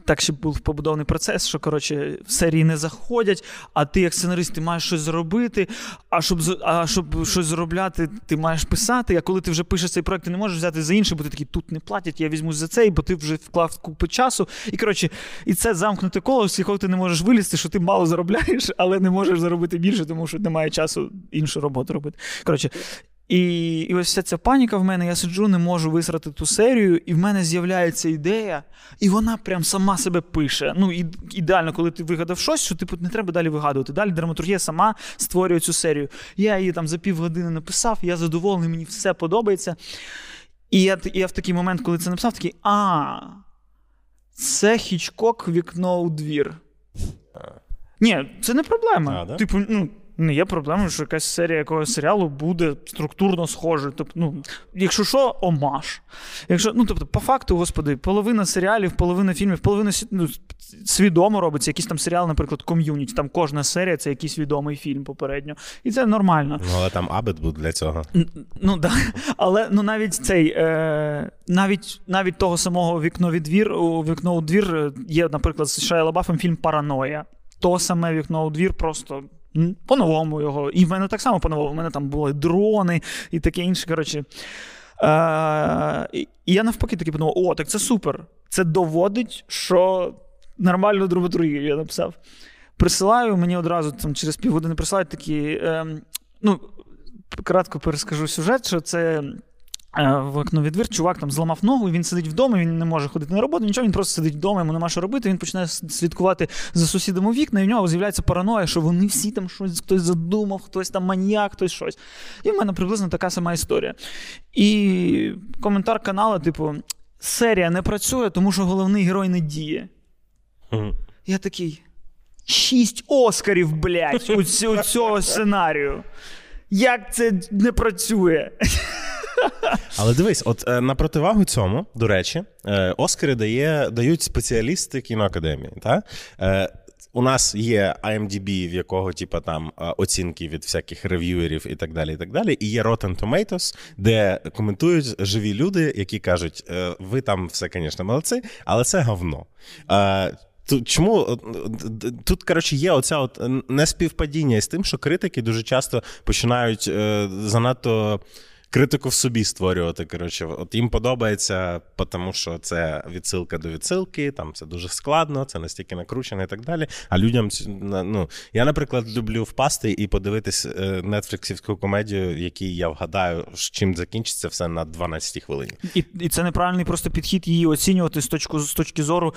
Так ще був побудований процес, що, серії не заходять, а ти як сценарист, ти маєш щось зробити, а щоб щось заробляти, ти маєш писати, а коли ти вже пишеш цей проєкт, ти не можеш взяти за інший, бо ти такий, тут не платять, я візьмусь за цей, бо ти вже вклав купу часу. І це замкнуте коло, з якого ти не можеш вилізти, що ти мало заробляєш, але не можеш заробити більше, тому що немає часу іншу роботу робити. І ось вся ця паніка в мене, я сиджу, не можу висрати ту серію, і в мене з'являється ідея, і вона прям сама себе пише. Ідеально, коли ти вигадав щось, що типу не треба далі вигадувати. Далі драматургія сама створює цю серію. Я її там за півгодини написав, я задоволений, мені все подобається. І я в такий момент, коли це написав, такий, це Хічкок «Вікно у двір». Ні, це не проблема. Не є проблема, що якась серія якогось серіалу буде структурно схожою. Якщо що, омаж. Тобто, по факту, господи, половина серіалів, половина фільмів, половина свідомо робиться. Якийсь там серіал, наприклад, «Ком'юніті», там кожна серія – це якийсь відомий фільм попередньо. І це нормально. Але там абет був для цього. Так. Але навіть цей, навіть того самого «Вікно у двір» є, наприклад, з Шайа Лабафом фільм «Параноя». То саме «Вікно у двір» просто... По-новому його. І в мене так само по-новому. У мене там були дрони і таке інше, І я навпаки такий подумав, так це супер. Це доводить, що нормальну драматургію я написав. Присилаю, мені одразу там, через півгодини присилають такі... кратко перескажу сюжет, що це... В «Вікно у двір» чувак там зламав ногу, і він сидить вдома, він не може ходити на роботу, нічого, він просто сидить вдома, йому нема що робити, він починає слідкувати за сусідами у вікна, і в нього з'являється параноя, що вони всі там щось, хтось задумав, хтось там маніяк, хтось щось. І в мене приблизно така сама історія. І коментар каналу, серія не працює, тому що головний герой не діє. Я такий, 6 Оскарів, блядь, у цього сценарію. Як це не працює? Але дивись, на противагу цьому, до речі, Оскари дають спеціалісти кіноакадемії. У нас є IMDb, в якого там оцінки від всяких рев'юерів і так далі, і так далі. І є Rotten Tomatoes, де коментують живі люди, які кажуть, ви там все, звісно, молодці, але це говно. Чому тут, коротше, є оця от неспівпадіння з тим, що критики дуже часто починають занадто критику в собі створювати, коротше. От їм подобається, тому що це відсилка до відсилки, там це дуже складно, це настільки накручено і так далі. А людям, ну, я, наприклад, люблю впасти і подивитись нетфліксівську комедію, якій я вгадаю, чим закінчиться все на 12 хвилині. І це неправильний просто підхід її оцінювати з точки зору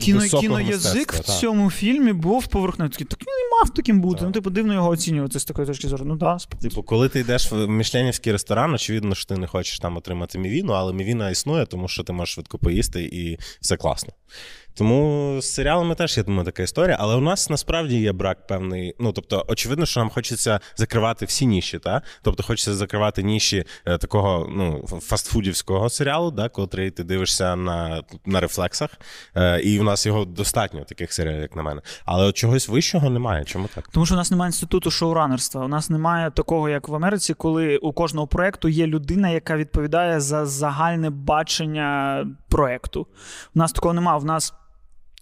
кіноязик в цьому фільмі був поверхневий. Так він не мав таким бути. Так. Ну, типу, дивно його оцінювати з такої точки зору. Ну, да, типу, коли ти йдеш в мішленівський ресторан, очевидно, що ти не хочеш там отримати мівіну, але мівіна існує, тому що ти можеш швидко поїсти і все класно. Тому з серіалами теж, я думаю, така історія, але у нас насправді є брак певний, ну, тобто, очевидно, що нам хочеться закривати всі ніші, та? Тобто, хочеться закривати ніші такого, ну, фастфудівського серіалу, да, котрий ти дивишся на рефлексах, і у нас його достатньо, таких серіалів, як на мене. Але от чогось вищого немає, чому так? Тому що у нас немає інституту шоуранерства, у нас немає такого, як в Америці, коли у кожного проєкту є людина, яка відповідає за загальне бачення проєкту. У нас такого немає, у нас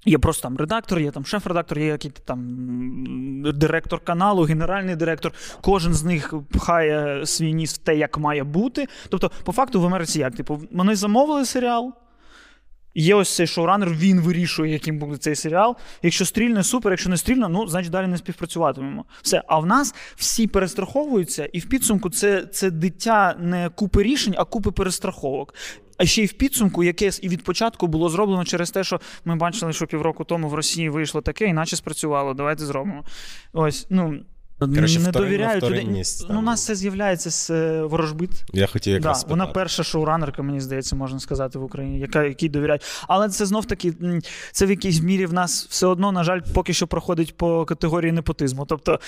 є просто там редактор, є там шеф-редактор, є якийсь там директор каналу, генеральний директор. Кожен з них пхає свій ніс в те, як має бути. Тобто, по факту, в Америці як? Типу, вони замовили серіал, є ось цей шоуранер, він вирішує, яким буде цей серіал. Якщо стрільне, супер, якщо не стрільне, ну, значить, далі не співпрацюватимемо. Все. А в нас всі перестраховуються, і в підсумку це дитя не купи рішень, а купи перестраховок. А ще й в підсумку, яке і від початку було зроблено через те, що ми бачили, що півроку тому в Росії вийшло таке, іначе спрацювало, давайте зробимо. Ось, ну, короче, не довіряють туди. Ну, у нас це з'являється з Ворожбит. Я хотів якраз спитати. Вона перша шоуранерка, мені здається, можна сказати, в Україні, якій довіряють. Але це знов-таки, це в якійсь мірі в нас все одно, на жаль, поки що проходить по категорії непотизму. Тобто,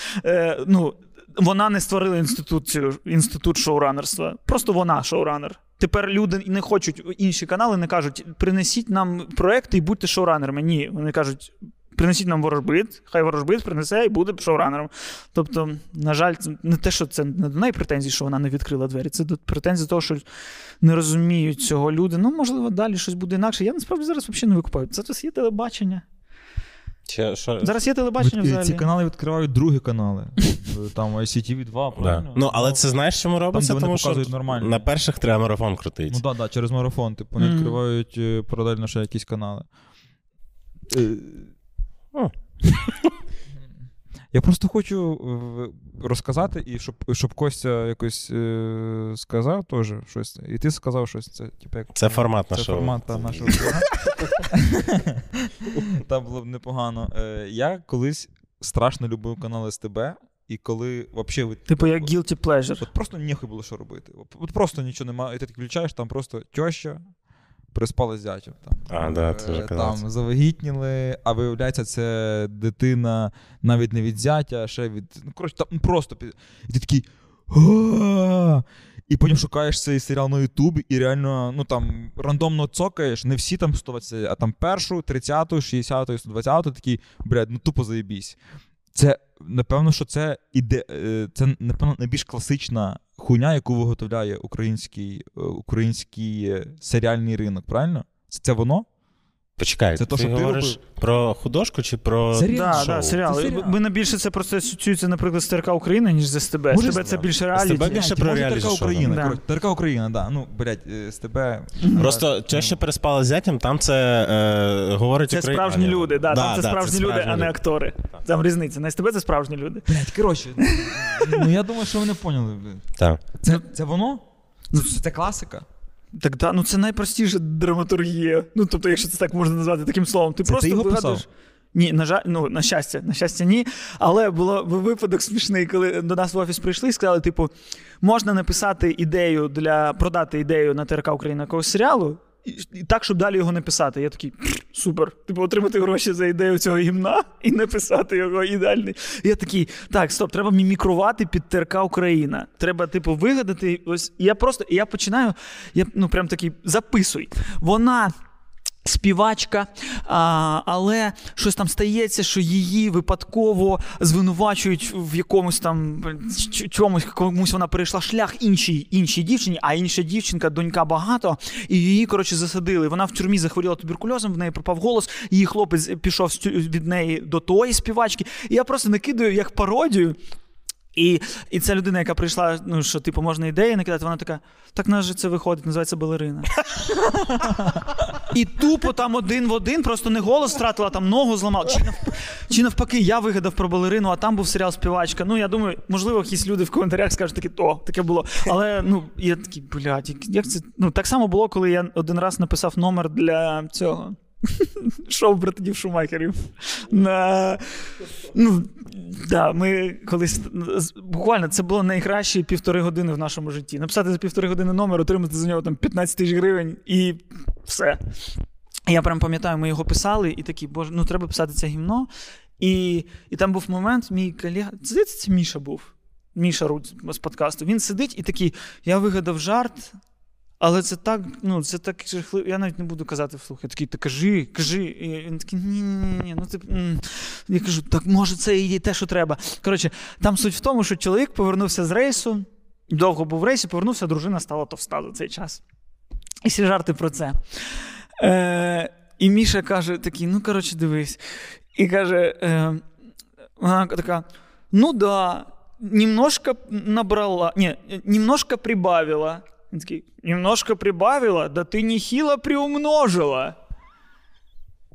ну, вона не створила інститут шоуранерства. Просто вона шоуранер. Тепер люди не хочуть, інші канали не кажуть, принесіть нам проекти і будьте шоуранерами. Ні, вони кажуть, принесіть нам Ворожбит, хай Ворожбит принесе і буде шоуранером. Тобто, на жаль, не те, що це не до неї претензії, що вона не відкрила двері, це претензії того, що не розуміють цього люди. Ну, можливо, далі щось буде інакше. Я, насправді, зараз взагалі не викупаю. Зараз є телебачення. Зараз є телебачення взагалі. Ці канали відкривають другі канали. Там ICTV2, правильно? Да. Ну, але це знаєш, чому робиться? Там, тому що нормально. На перших треба марафон крутити. Ну, так, да, через марафон. Типу, вони відкривають паралельно ще якісь канали. Я просто хочу розказати, і щоб Костя якось сказав теж щось. І ти сказав щось. Це, типу, як... це формат нашого. Це формат нашого. Там було б непогано. Я колись страшно любив канали СТБ. І коли взагалі... Типу як guilty pleasure. От просто ніхуй було що робити. От просто нічого немає. І ти так включаєш, там просто тьоща переспала з зятем. Там завагітніли, а виявляється, це дитина навіть не від зятя, а ще від... Ну, коротше, там просто... І ти такий... І потім шукаєш цей серіал на Ютубі і реально, ну, там, рандомно цокаєш, не всі там 120, а там першу, 30-ту, 60-ту, 120-ту, такий, блядь, ну, тупо заєбісь. Це, напевно, що це іде, це, напевно, найбільш класична хуйня, яку виготовляє український серіальний ринок, правильно? Це воно? Почекай, це ти, то, що ти говориш робив? Про художку чи про серіал? Да, да, серіал. Ми на більше це просто асоціюється, наприклад, з ТРК України, ніж з СТБ. Може, СТБ це більше реаліті. СТБ більше про реаліті. ТРК Україна, да. Ну, блядь, СТБ. Просто те, що переспала з зятям, там це говорить це Україна. Справжні люди, да, там це справжні люди, а не актори. Там різниця. На СТБ це справжні люди. Блядь, коротше, ну я думаю, що ви не поняли. Так. Це воно? Це класика? Так, да, ну це найпростіша драматургія. Ну, тобто, якщо це так можна назвати таким словом, ти це просто вигадуєш. Ні, на жаль, ну, на щастя, ні. Але був випадок смішний, коли до нас в офіс прийшли і сказали, типу, можна написати ідею продати ідею на ТРК Україна якогось серіалу, і так, щоб далі його не писати. Я такий, супер. Типу, отримати гроші за ідею цього гімна і не писати його ідеальний. Я такий, так, стоп, треба мімікрувати під ТРК Україна. Треба, типу, вигадати. Ось я просто, я починаю, я, ну, прям такий, записуй. Вона співачка, але щось там стається, що її випадково звинувачують в якомусь там чомусь, комусь вона перейшла шлях іншій дівчині, а інша дівчинка, донька багато, і її, коротше, засадили. Вона в тюрмі захворіла туберкульозом, в неї пропав голос, її хлопець пішов від неї до тої співачки. І я просто накидаю як пародію. І ця людина, яка прийшла, ну, що, типу, можна ідеї накидати, вона така, так в нас же це виходить, називається балерина. І тупо там один в один, просто не голос втратила, там ногу зламала. Чи навпаки, я вигадав про балерину, а там був серіал «Співачка». Ну, я думаю, можливо, якісь люди в коментарях скажуть такі, о, таке було. Але, ну, я такий, блядь, як це? Ну, так само було, коли я один раз написав номер для цього. Шоу братів Шумахерів. Ну, да, ми колись... Буквально це було найкращі 1,5 години в нашому житті. Написати за 1,5 години номер, отримати за нього там 15 000 гривень і все. Я прям пам'ятаю, ми його писали і такі, боже, ну треба писати це гімно. І там був момент, мій колега... Це Міша був. Міша Руд з подкасту. Він сидить і такий, я вигадав жарт. Але це так, ну, це так жахливо, я навіть не буду казати вслух. Я такий, та кажи. І він такий, ні-ні-ні, ну, типу, я кажу, так може це і те, що треба. Коротше, там суть в тому, що чоловік повернувся з рейсу, довго був в рейсі, повернувся, дружина стала товста за цей час. І всі жарти про це. І Міша каже такий, ну, коротше, дивись. І каже, вона така, ну, да, немножко набрала, ні, немножко прибавила. Він такий, немножко прибавила, да ти нехило приумножила.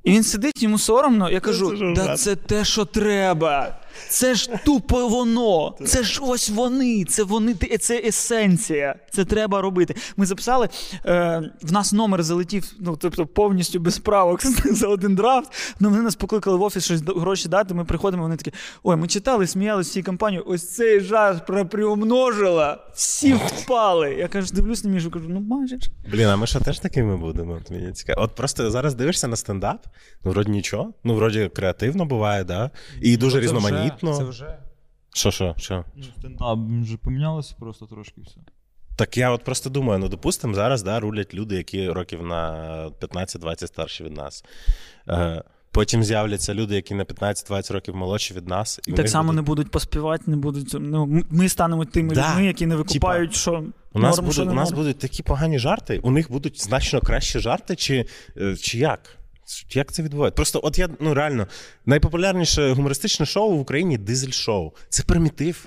І він сидить, йому соромно, я кажу, да це те, що треба. Це ж тупо воно, це ж ось вони, це есенція, це треба робити. Ми записали, в нас номер залетів, ну, тобто повністю без правок за один драфт, але вони нас покликали в офіс щось гроші дати, ми приходимо, вони такі, ой, ми читали, сміялися всій компанії, ось цей жарт про приумножила, всі впали. Я кажу, дивлюсь на Мішу, кажу, ну бачиш. Блін, а ми що теж такими будемо? От мені цікаво. От просто зараз дивишся на стендап, ну, вроді нічого, ну, вроді креативно буває, да? І дуже різноманітно. Це вже... Що? Вже помінялося просто трошки все. Так я от просто думаю, ну, допустимо, зараз да, рулять люди, які років на 15-20 старші від нас. Потім з'являться люди, які на 15-20 років молодші від нас. І так само будуть... не будуть поспівати, не будуть... Ну, ми станемо тими людьми, які не викупають, тіпа, що... У нас будуть такі погані жарти, у них будуть значно кращі жарти, чи як? Як це відбувається? Просто от я, ну реально, найпопулярніше гумористичне шоу в Україні – «Дизель-шоу». Це примітив.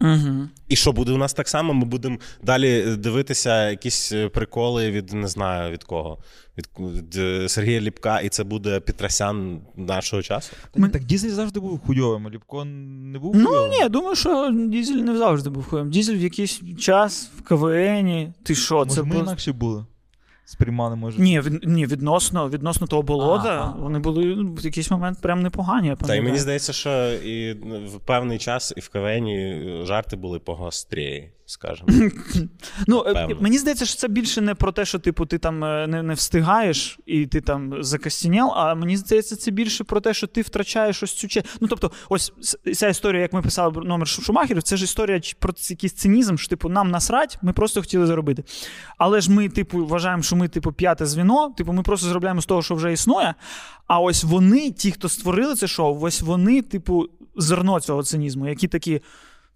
Угу. І що буде у нас так само? Ми будемо далі дивитися якісь приколи від, не знаю, від кого. Від Сергія Ліпка, і це буде Петросян нашого часу? Так Дізель завжди був хуйовим, а Ліпко не був хуйовим? Ну, ні, думаю, що Дізель не завжди був хуйовим. Дізель в якийсь час, в КВНі, ти що? Може, це ми інакше були? Сприймали, може? Ні, відносно того болота, вони були в якийсь момент прям непогані. Та й мені здається, що і в певний час і в КВНі жарти були погостріє, скажімо. Ну, мені здається, що це більше не про те, що типу ти там не встигаєш і ти там закостіняв, а мені здається, це більше про те, що ти втрачаєш ось цю честь. Ну, тобто, ось ця історія, як ми писали номер Шумахерів, це ж історія про якийсь цинізм, що типу нам насрать, ми просто хотіли заробити. Але ж ми типу вважаємо, що ми, типу, п'яте звіно, типу, ми просто зробляємо з того, що вже існує, а ось вони, ті, хто створили це шоу, ось вони, типу, зерно цього цинізму, які такі,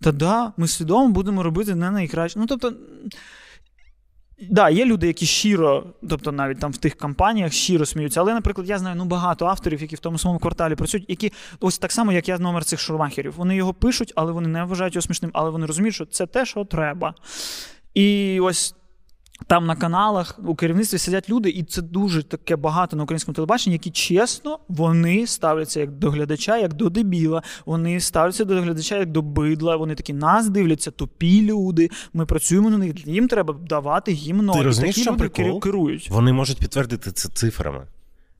та-да, ми свідомо будемо робити не найкраще. Ну, тобто, да, є люди, які щиро, тобто навіть там в тих компаніях щиро сміються, але, наприклад, я знаю, ну, багато авторів, які в тому самому кварталі працюють, які, ось так само, як я, номер цих Шумахерів, вони його пишуть, але вони не вважають його смішним, але вони розуміють, що це те, що треба. І ось там на каналах у керівництві сидять люди, і це дуже таке багато на українському телебаченні, які чесно, вони ставляться як до глядача, як до дебіла, вони ставляться до глядача як до бидла, вони такі, нас дивляться тупі люди, ми працюємо на них, їм треба давати гімно. Ти розумієш, що прикол? Керують. Вони можуть підтвердити це цифрами.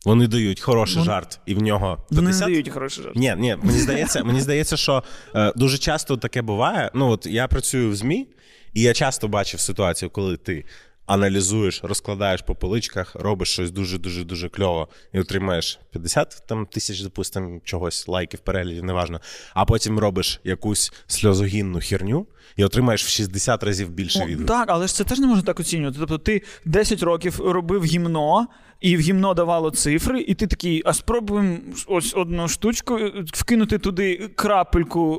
Вони дають хороший жарт, і в нього 50. Вони не дають хороший жарт. Ні, мені здається, що дуже часто таке буває. Ну от я працюю в ЗМІ, і я часто бачив ситуацію, коли ти аналізуєш, розкладаєш по поличках, робиш щось дуже-дуже-дуже кльово і отримаєш 50 там, тисяч, допустим, чогось, лайків, переглядів, неважно. А потім робиш якусь сльозогінну херню і отримаєш в 60 разів більше відгуків. Так, але ж це теж не можна так оцінювати. Тобто ти 10 років робив гімно, і в гімно давало цифри, і ти такий, а спробуємо ось одну штучку, вкинути туди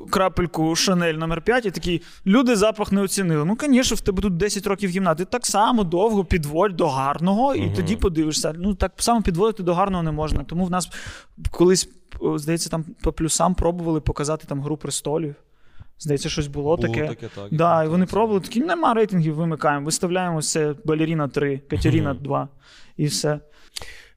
крапельку Шанель номер 5, і такий, люди запах не оцінили. Ну, звісно, в тебе тут 10 років гімна, ти так само довго підводь до гарного, і тоді подивишся. Ну, так само підводити до гарного не можна, тому в нас колись, здається, там по плюсам пробували показати там «Гру престолів». Здається, щось було таке. Так, да, і вони пробували, такі, нема рейтингів, вимикаємо, виставляємо все «Балеріна 3», «Катеріна 2» і все.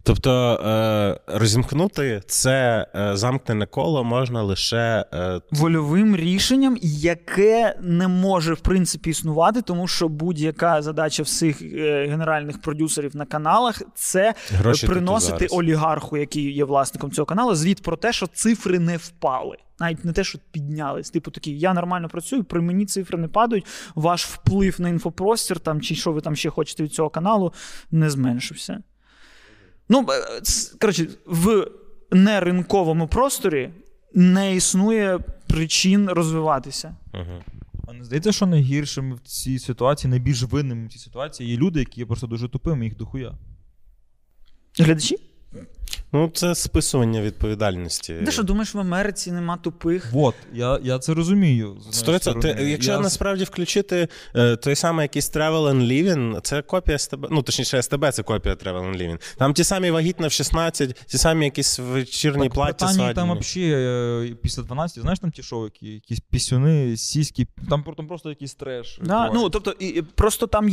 Тобто розімкнути це замкнене коло можна лише... Вольовим рішенням, яке не може, в принципі, існувати, тому що будь-яка задача всіх генеральних продюсерів на каналах – це гроші приносити олігарху, який є власником цього каналу, звіт про те, що цифри не впали. Навіть не те, що піднялись. Типу такі, я нормально працюю, при мені цифри не падають, ваш вплив на інфопростір там, чи що ви там ще хочете від цього каналу не зменшився. Ну, коротше, в неринковому просторі не існує причин розвиватися. Ага. А не здається, що найгіршим в цій ситуації, найбільш винним в цій ситуації є люди, які є просто дуже тупими, їх дохуя? Глядачі? Ну, це списування відповідальності. Ти що, думаєш, в Америці нема тупих? Вот, я це розумію. Якщо насправді включити той самий якийсь Travel and Living, це копія СТБ, ну, точніше, СТБ це копія Travel and Living. Там ті самі вагітна в 16, ті самі якісь вечірні плаття свадібні. Там взагалі після 12, знаєш, там ті шоу, якісь пісюни, сіські, там просто якийсь треш. Да, ну, тобто, просто там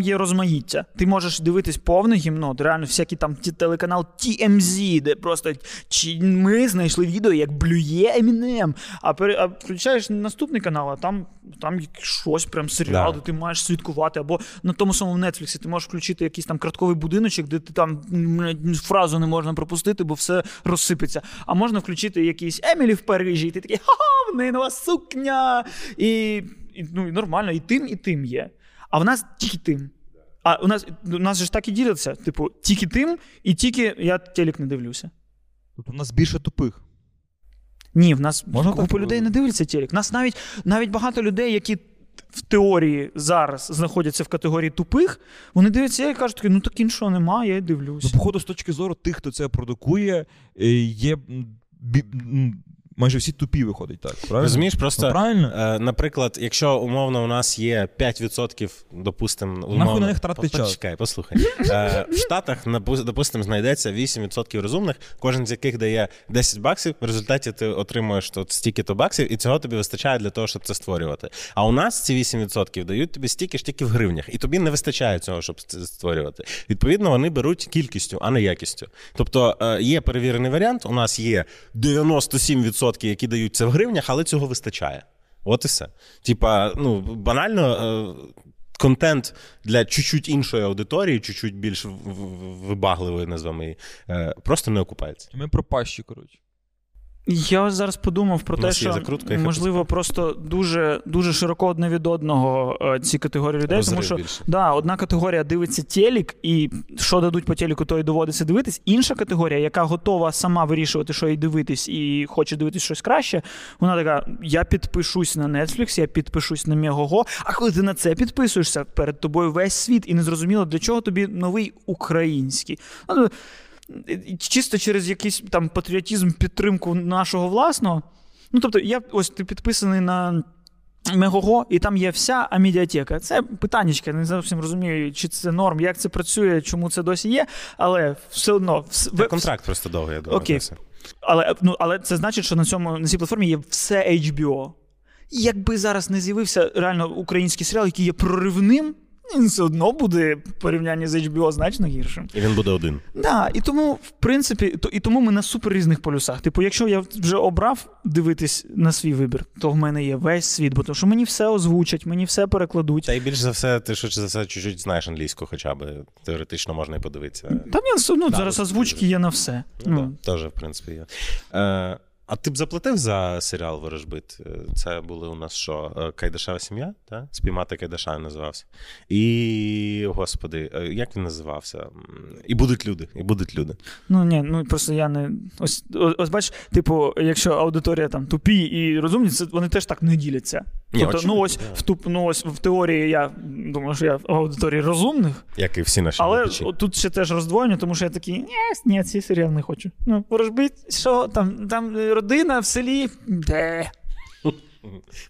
є розмаїття. Ти можеш дивитись повне гімно, реально всякі там телеканал TMZ, де просто ми знайшли відео, як блює Емінем, а включаєш наступний канал, а там щось прям серіал, де ти маєш слідкувати, або на тому самому Netflix ти можеш включити якийсь там картковий будиночок, де ти там фразу не можна пропустити, бо все розсипеться, а можна включити якийсь Емілі в Парижі, і ти такий, ха-ха, в неї нова сукня, і нормально, і тим є, а в нас тільки тим. А у нас же ж так і діляться, типу, тільки тим і тільки я телек не дивлюся. Тобто в нас більше тупих. Ні, в нас купа людей не дивляться телек. У нас навіть багато людей, які в теорії зараз знаходяться в категорії тупих, вони дивляться і кажуть, ну так іншого нема, я й дивлюся. Ну, походу, з точки зору тих, хто це продукує, є... Майже всі тупі виходять, так, правильно? Розумієш, просто, наприклад, якщо умовно у нас є 5%, допустимо, умовно, на них тратить час. Чекай, послухай. В Штатах, допустимо, знайдеться 8% розумних, кожен з яких дає 10 баксів, в результаті ти отримуєш от стільки-то баксів, і цього тобі вистачає для того, щоб це створювати. А у нас ці 8% дають тобі стільки-штіки в гривнях, і тобі не вистачає цього, щоб це створювати. Відповідно, вони беруть кількістю, а не якістю. Тобто, є перевірений варіант, у нас є 97%, які дають це в гривнях, але цього вистачає. От і все. Типа, ну, банально, контент для чуть-чуть іншої аудиторії, чуть-чуть більш вибагливої, назвемо її, просто не окупається. Ми пропащі, коротше. Я зараз подумав про те, що, можливо, просто дуже, дуже широко одне від одного ці категорії людей, розрив тому що більше. Да, одна категорія дивиться телек, і що дадуть по телеку, то і доводиться дивитись. Інша категорія, яка готова сама вирішувати, що їй дивитись, і хоче дивитись щось краще, вона така, я підпишусь на Netflix, я підпишусь на Мегого, а коли ти на це підписуєшся, перед тобою весь світ, і незрозуміло, для чого тобі новий український. Чисто через якийсь там патріотизм, підтримку нашого власного. Ну, тобто, я ось ти підписаний на Мегого, і там є вся амедіатека. Це питаннячка, не зовсім розумію, чи це норм, як це працює, чому це досі є, але все одно... Контракт просто довгий, я думаю. Окей. Але це значить, що на цій платформі є все HBO. Якби зараз не з'явився реально український серіал, який є проривним, він все одно буде в порівнянні з HBO значно гіршим. І він буде один. Так, да, і тому, в принципі, тому ми на супер різних полюсах. Типу, якщо я вже обрав дивитись на свій вибір, то в мене є весь світ, бо тому що мені все озвучать, мені все перекладуть. Та й більш за все, ти швидше за все чуть-чуть знаєш англійську хоча б, теоретично можна і подивитися. Та ні, ну, зараз озвучки є на все. Ну, теж, в принципі, є. А ти б заплатив за серіал «Ворожбит»? Це були у нас що? «Кайдашева сім'я», так? «Спіймати Кайдаша» називався. І, господи, як він називався? «І будуть люди», «І будуть люди». Ну, ні, ну просто я не... Ось бачиш, типу, якщо аудиторія там тупі і розумні, це вони теж так не діляться. Ні, тобто, ну, ось, в теорії я думаю, що я в аудиторії розумних. Як і всі наші. Але тут ще теж роздвоєння, тому що я такий, ні, цей серіал не хочу. Ну, «Ворожбит», що там родина в селі, де?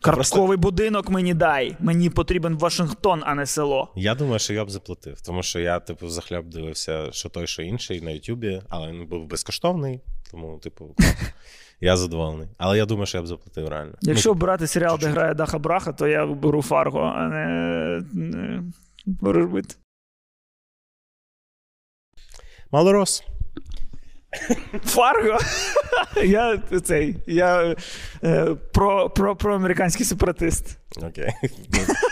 Картковий будинок мені дай. Мені потрібен Вашингтон, а не село. Я думаю, що я б заплатив, тому що я, типу, захляб дивився, що той, що інший на Ютубі, але він був безкоштовний, тому, типу, я задоволений. Але я думаю, що я б заплатив реально. Якщо брати серіал, де грає Даха Браха, то я беру «Фарго», а не «Ворожбит». Малорос. «Фарго»? Я проамериканський сепаратист. Окей.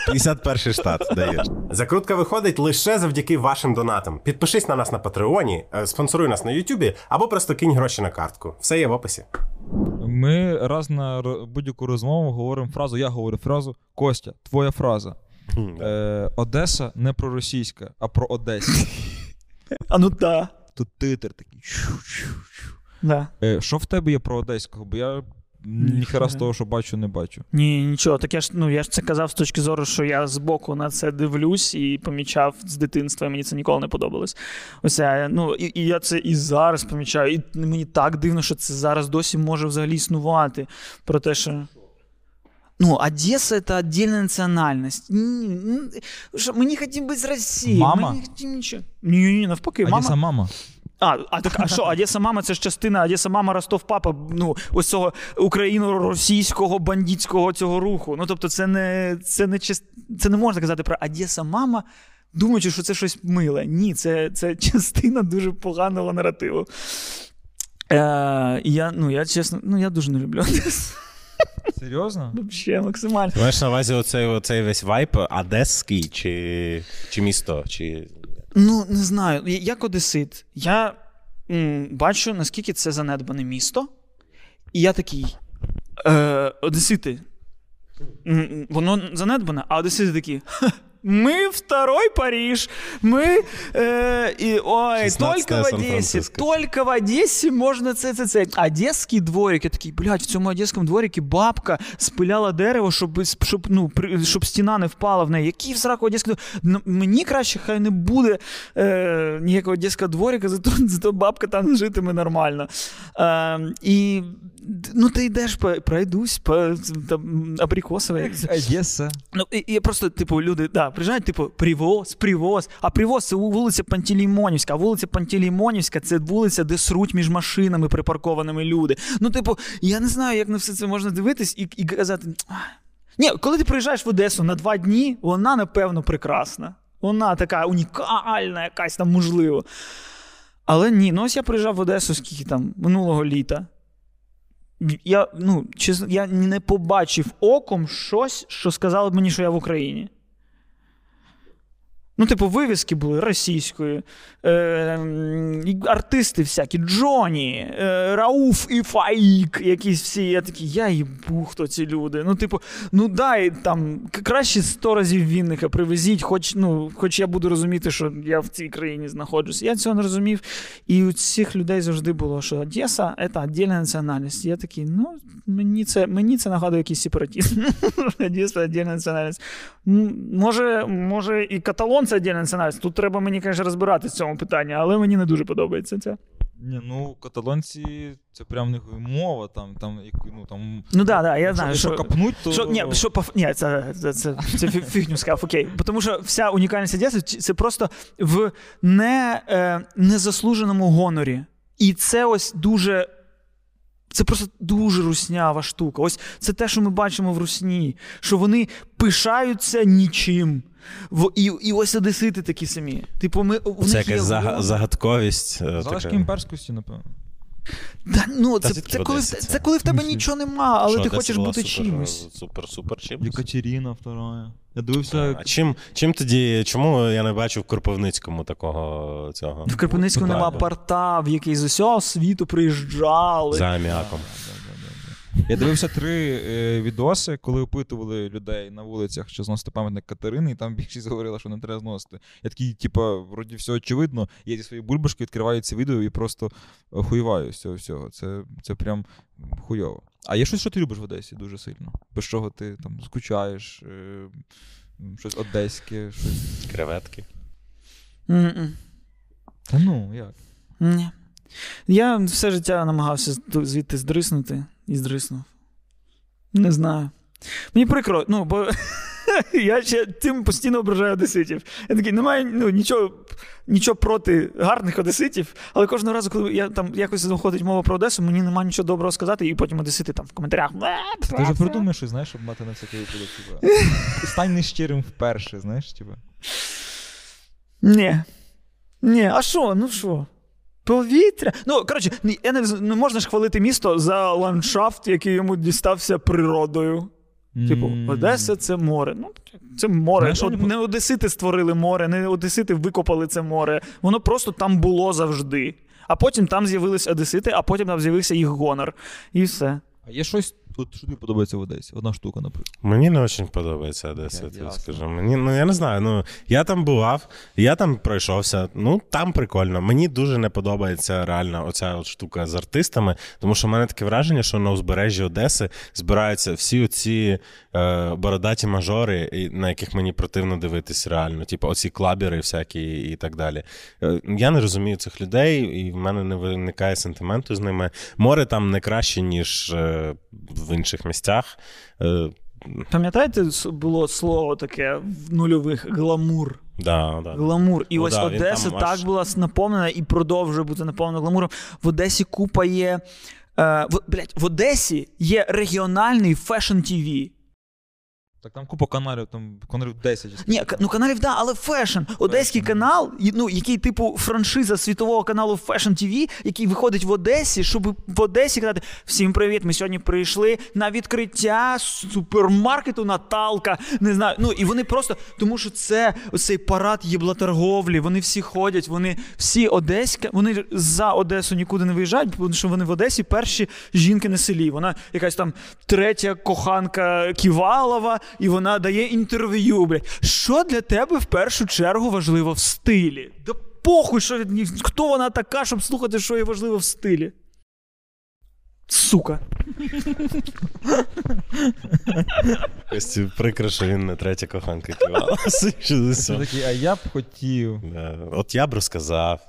51-й штат, даєш. Закрутка виходить лише завдяки вашим донатам. Підпишись на нас на Патреоні, спонсоруй нас на Ютубі, або просто кинь гроші на картку. Все є в описі. Ми раз на будь-яку розмову говоримо фразу, я говорю фразу «Костя, твоя фраза». Одеса не про російська, а про Одеська. А ну та. Тут титр такий. Да. Що в тебе є про одеського? Бо я ніхера з того, що бачу, не бачу. Ні, нічого. Так я ж це казав з точки зору, що я збоку на це дивлюсь і помічав з дитинства, і мені це ніколи не подобалось. Ось, і я це і зараз помічаю. І мені так дивно, що це зараз досі може взагалі існувати. Про те, що... Ну, Одесса — это отдельная национальность. Мы не хотим быть Россией. Мама? Мы не хотим ничего. Не-не-не, навпаки. Одесса-мама. А що, Одеса-мама, це ж частина Одеса-мама, Ростов-папа, ну, ось цього україно-російського бандитського цього руху. Ну, тобто це не можна казати про Одеса-мама, думаючи, що це щось миле. Ні, це частина дуже поганого наративу. Я дуже не люблю Одесу. Серйозно? Взагалі, максимально. Ти маєш на увазі оцей весь вайп одеський чи місто? Чи... Ну, не знаю. Як одесит, я бачу, наскільки це занедбане місто. І я такий, одесити, воно занедбане, а одесити такі, ми второй Париж, мы, ой, только в Одессе можно це. Одесский дворик, я такий, блядь, в цьому одеському дворику бабка спиляла дерево, щоб стіна не впала в неї. Який в сраку одеський дворик? Мені краще хай не буде ніякого одеського дворика, зато бабка там житиме нормально. І, ну, ти йдеш, пройдусь по Абрикосовій. Одеса. Ну, і просто, типу, люди, да, приїжджають, типу, привоз. А привоз – це вулиця Пантелеймонівська. А вулиця Пантелеймонівська – це вулиця, де сруть між машинами припаркованими люди. Ну, типу, я не знаю, як на все це можна дивитись і казати. Ні, коли ти приїжджаєш в Одесу на 2 дні, вона, напевно, прекрасна. Вона така унікальна якась там, можливо. Але ні, ну ось я приїжджав в Одесу скільки там, минулого літа. Я не побачив оком щось, що сказало б мені, що я в Україні. Ну, типу, вивіски були російською, артисти всякі, Джоні, Рауф і Фаїк, якісь всі, я такий, я їбу, хто ці люди. Ну, типу, ну дай там, краще 100 разів Вінника привезіть, хоч я буду розуміти, що я в цій країні знаходжусь. Я цього не розумів, і у цих людей завжди було, що Одеса – це віддільна національність. Я такий, ну, мені це нагадує якийсь сепаратизм. Одеса – віддільна національність. Може, і каталон це віддільна національність. Тут треба мені, звісно, розбиратися в цьому питанні, але мені не дуже подобається це. Ні, ну, каталонці, це прям не мова, там... Ну, да, я знаю, що... Якщо копнуть, то... Ні, це фігню сказав, окей. Тому що вся унікальність Одеси, це просто в незаслуженому гонорі. І це ось дуже... Це просто дуже руснява штука. Ось це те, що ми бачимо в русні, що вони пишаються нічим. І ось одесити такі самі. Типу, це якась загадковість. Залишки імперськості, напевно. Да, ну, це коли в тебе нічого нема, але що, ти хочеш бути чимось. Супер чимось. Екатерина II. Я дивився... А чим тоді, чому я не бачу в Кропивницькому такого цього? В Кропивницькому нема порта, в який з усього світу приїжджали. За аміаком. Я дивився 3 відоси, коли опитували людей на вулицях, що зносити пам'ятник Катерини, і там більшість говорила, що не треба зносити. Я такий, типа, вроді все очевидно, я зі своєю бульбашкою відкриваю це відео і просто охуєваю з цього всього. Це прям хуйово. А є щось, що ти любиш в Одесі дуже сильно? Без чого ти там скучаєш, щось одеське, щось... Креветки. Та ну, як? Ні. Я все життя намагався звідти здриснути і здриснув. Не знаю. Мені прикро, ну, бо я ще тим постійно ображаю одеситів. Я такий, немає нічого проти гарних одеситів, але кожного разу, коли я там якось заходить мова про Одесу, мені немає нічого доброго сказати, і потім одесити там в коментарях. Ти вже придумаєш, що, знаєш, щоб мати на всякий випадок. Стань нещирим вперше, знаєш, типа. Ні, а що? Ну що? Повітря. Ну, коротше, не можна ж хвалити місто за ландшафт, який йому дістався природою. Типу, Одеса — це море. Ну, це море. Не одесити створили море, не одесити викопали це море. Воно просто там було завжди. А потім там з'явились одесити, а потім там з'явився їх гонор. І все. А є щось, що тобі подобається в Одесі? Одна штука, наприклад. Мені не дуже подобається Одеса, я скажу. Мені, я не знаю, я там бував, я там пройшовся, там прикольно. Мені дуже не подобається реально оця от штука з артистами, тому що в мене таке враження, що на узбережжі Одеси збираються всі оці бородаті мажори, на яких мені противно дивитись реально, типу оці клабери всякі і так далі. Я не розумію цих людей, і в мене не виникає сентименту з ними. Море там не краще, ніж в інших місцях. Пам'ятаєте, було слово таке в нульових — гламур. Да. Гламур. І ось Одеса так була наповнена і продовжує бути наповнена гламуром. В Одесі купа є... в Одесі є регіональний фешн-ТВ. Так там купа каналів, там каналів 10. Ні, каналів, да, але фешн. Одеський канал, який типу франшиза світового каналу Fashion TV, який виходить в Одесі, щоб в Одесі казати: всім привіт, ми сьогодні прийшли на відкриття супермаркету Наталка. Не знаю, і вони просто, тому що це оцей парад єблоторговлі, вони всі ходять, вони всі одеські, вони за Одесу нікуди не виїжджають, тому що вони в Одесі перші жінки на селі. Вона якась там третя коханка Ківалова, і вона дає інтерв'ю, Що для тебе в першу чергу важливо в стилі? Да похуй, що хто вона така, щоб слухати, що є важливо в стилі. Сука. Костю, прикро, що він не третя коханка Ківала. А я б хотів. От я б розказав.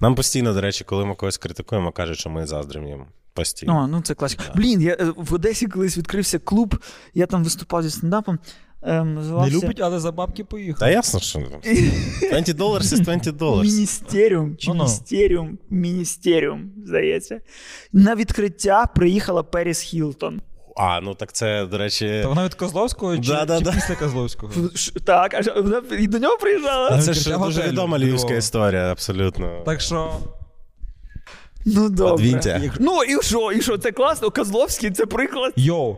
Нам постійно, до речі, коли ми когось критикуємо, кажуть, що ми заздримо їм. Постійно. Це класика. Да. Блін, я в Одесі колись відкрився клуб, я там виступав зі стендапом. Називався... Не любить, але за бабки поїхав. Та ясно, що $20 is $20. Міністеріум, чи міністеріум, здається. На відкриття приїхала Періс Хілтон. А, так це, до речі... Та вона від Козловського чи після Козловського? Так, а вона і до нього приїжджала. Це ж дуже відома львівська історія, абсолютно. Так що... Добре. Подвіньте. І що? Це класно. Козловський — це приклад. Йоу.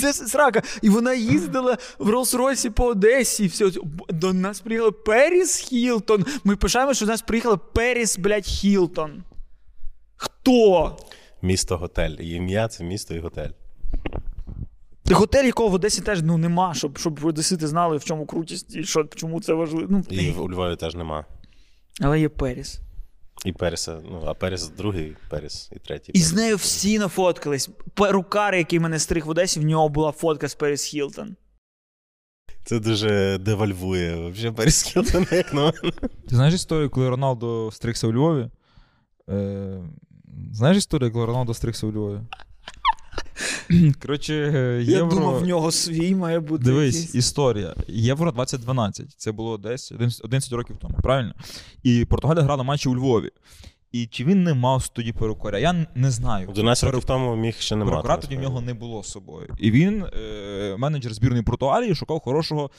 Це срака. І вона їздила в Роллс-Ройсі по Одесі. Все. До нас приїхала Періс Хілтон. Ми пишаємо, що до нас приїхала Періс, Хілтон. Хто? Місто-готель. Ім'я — це місто і готель. Готель, якого в Одесі теж нема, щоб одесити знали, в чому крутість і чому це важливо. І у Львові теж нема. Але є Періс. І Періса, а Періс другий, Періс і третій. І з нею всі нафоткались. Перукар, який мене стриг в Одесі, в нього була фотка з Періс Хілтон. Це дуже девальвує взагалі Періс Хілтон, як на мене. Ти знаєш історію, коли Роналдо стригся у Львові? Коротше, Євро... Я думав, в нього свій має бути. Дивись, якийсь... історія. Євро 2012. Це було десь 11 років тому, правильно? І Португалія грала матчі у Львові. І чи він не мав тоді перукаря? Я не знаю. 11 років тому міг ще не мати. Перукара тоді в нього не було з собою. І він, менеджер збірної Португалії, шукав хорошого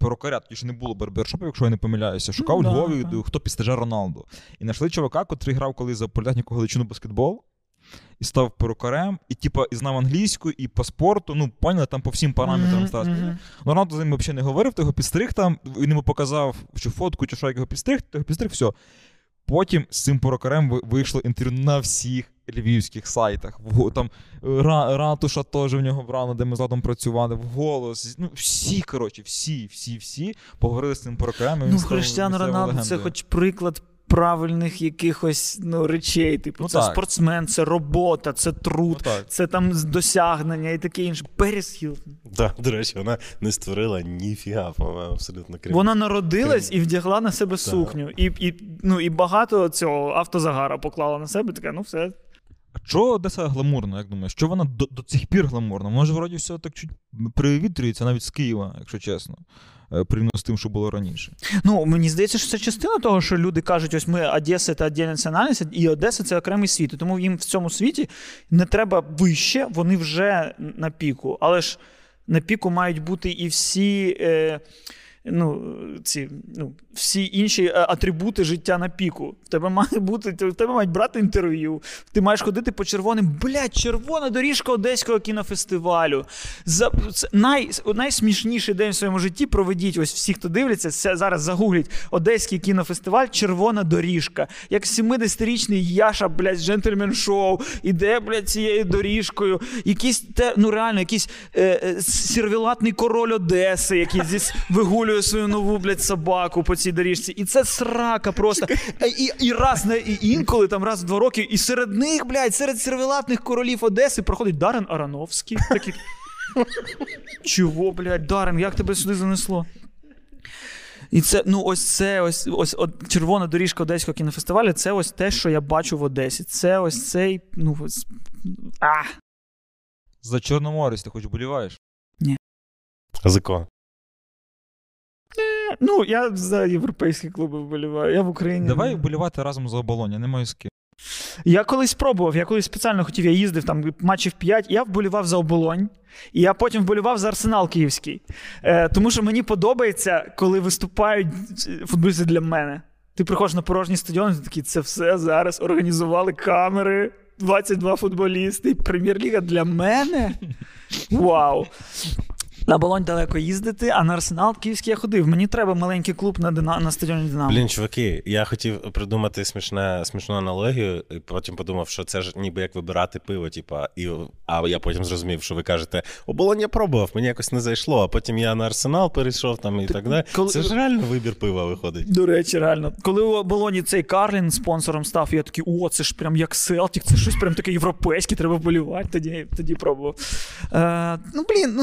перукаря. Тоді ж не було барбершопів, якщо я не помиляюся. Шукав у Львові, хто підстеже Роналду. І знайшли чувака, котрий грав коли за Політехніку Галичину баскетбол. І став перукарем, і типа і знав англійську, і по спорту, поняли, там по всім параметрам Роналдо з ним взагалі не говорив, ти його підстриг там, він йому показав, чи фотку, чи що, як його підстриг, все. Потім з цим порокарем вийшло інтерв'ю на всіх львівських сайтах. Там Ратуша теж в нього брала, де ми з Ладом працювали, вголос. Ну, всі, коротше, всі поговорили з цим порокарем. Ну, Крістіано Роналдо — це хоч приклад правильних якихось речей. Типу, ну, це так. Спортсмен, це робота, це труд, ну, це там досягнення і таке інше. Періс Хілтон. Так, да, до речі, вона не створила ніфіга, по-моєму, абсолютно крім. Вона народилась і вдягла на себе сукню. І багато цього автозагара поклала на себе, така, ну все. А чого Одеса гламурна, як думаєш? Що вона до цих пір гламурна? Може, вроді, все так чуть привітрюється навіть з Києва, якщо чесно. Порівняно з тим, що було раніше. Ну, мені здається, що це частина того, що люди кажуть, ось ми Одеса – це окрема національність, і Одеса – це окремий світ. Тому їм в цьому світі не треба вище, вони вже на піку. Але ж на піку мають бути і всі, всі інші атрибути життя на піку. В тебе мають брати інтерв'ю, ти маєш ходити по червоним, червона доріжка Одеського кінофестивалю. Найсмішніший день в своєму житті проведіть, ось всі, хто дивляться, зараз загугліть Одеський кінофестиваль, червона доріжка. Як 70-річний Яша, джентльмен-шоу, іде, цією доріжкою. Якийсь, реально, якийсь сервілатний король Одеси, який здесь вигулює свою нову, собаку по цій доріжці. І це срака просто. Інколи, раз в 2 роки, і серед них, серед сервілатних королів Одеси проходить Дарен Арановський. Такий, чого, Дарен, як тебе сюди занесло? І це, ось червона доріжка Одеського кінофестивалю, це ось те, що я бачу в Одесі. Це ось цей, За Чорноморець ти хоч боліваєш? Ні. А за кого? Я за європейські клуби вболіваю, я в Україні. Давай вболівати разом за Оболонь, я не маю з ким. Я колись пробував, спеціально хотів, я їздив там матчів 5, я вболівав за Оболонь, і я потім вболівав за Арсенал Київський. Тому що мені подобається, коли виступають футболісти для мене. Ти приходиш на порожній стадіон, і ти такий, це все зараз організували камери. 22 футболісти, Прем'єр-ліга для мене? Вау! На Оболонь далеко їздити, а на Арсенал Київський я ходив. Мені треба маленький клуб на стадіоні Динамо. Чуваки, я хотів придумати смішну аналогію, і потім подумав, що це ж ніби як вибирати пиво, а я потім зрозумів, що ви кажете, Оболонь я пробував, мені якось не зайшло, а потім я на Арсенал перейшов і так далі. Це ж реально вибір пива виходить. До речі, реально. Коли у Оболоні цей Карлін спонсором став, я такий, це ж прям як Селтік, це щось прям таке європейське, треба вболівати, тоді пробував.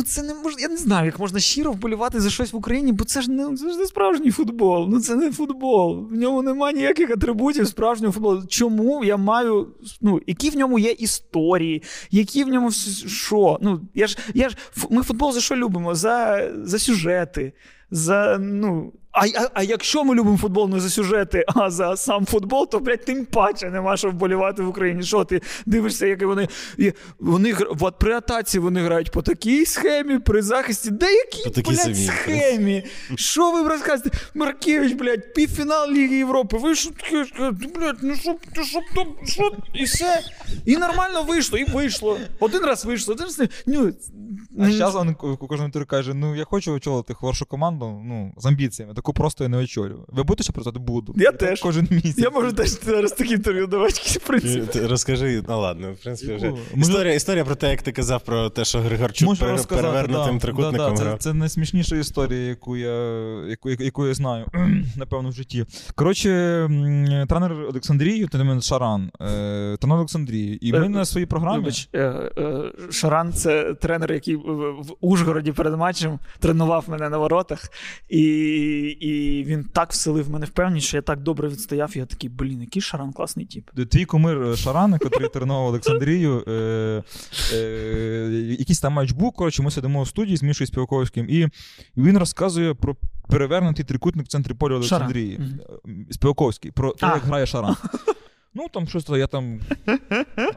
Це не можна. Не знаю, як можна щиро вболівати за щось в Україні, бо це ж не справжній футбол. Це не футбол. В ньому немає ніяких атрибутів справжнього футболу. Чому я маю... які в ньому є історії, які в ньому... Що? Ми футбол за що любимо? За сюжети. А якщо ми любимо футбол не за сюжети, а за сам футбол, то, тим паче нема що вболівати в Україні. Що ти дивишся, як вони при атаці вони грають по такій схемі, при захисті, які, схемі? Що ви розказуєте? Маркевич, півфінал Ліги Європи, ви що таке, і все. І нормально вийшло, і вийшло. Один раз вийшло, один раз не. А зараз він кожен тир каже, я хочу очолити хорошу команду, з амбіціями. Таку просто я не очолюю. Ви будете ще працювати? Буду. Я теж. Кожен місяць. Я можу теж зараз такі інтерв'ю давати, в принципі. Розкажи, в принципі, вже. Історія про те, як ти казав, про те, що Григорчук перевернутим трикутником грав. Це найсмішніша історія, яку я знаю, напевно, в житті. Коротше, тренер Олександрії, Шаран. Тренер Олександрії. І ми на своїй програмі... Шаран — це тренер, який в Ужгороді перед матчем тренував мене на воротах. І він так вселив мене впевненість, що я так добре відстояв, і я такий, який Шаран класний тіп. Твій кумир Шаран, який тренував Олександрію, якийсь там матч був, ми сидимо в студії з Мішою Співаковським, і він розказує про перевернутий трикутник в центрі поля Олександрії. Співаковський, про те, як грає Шаран.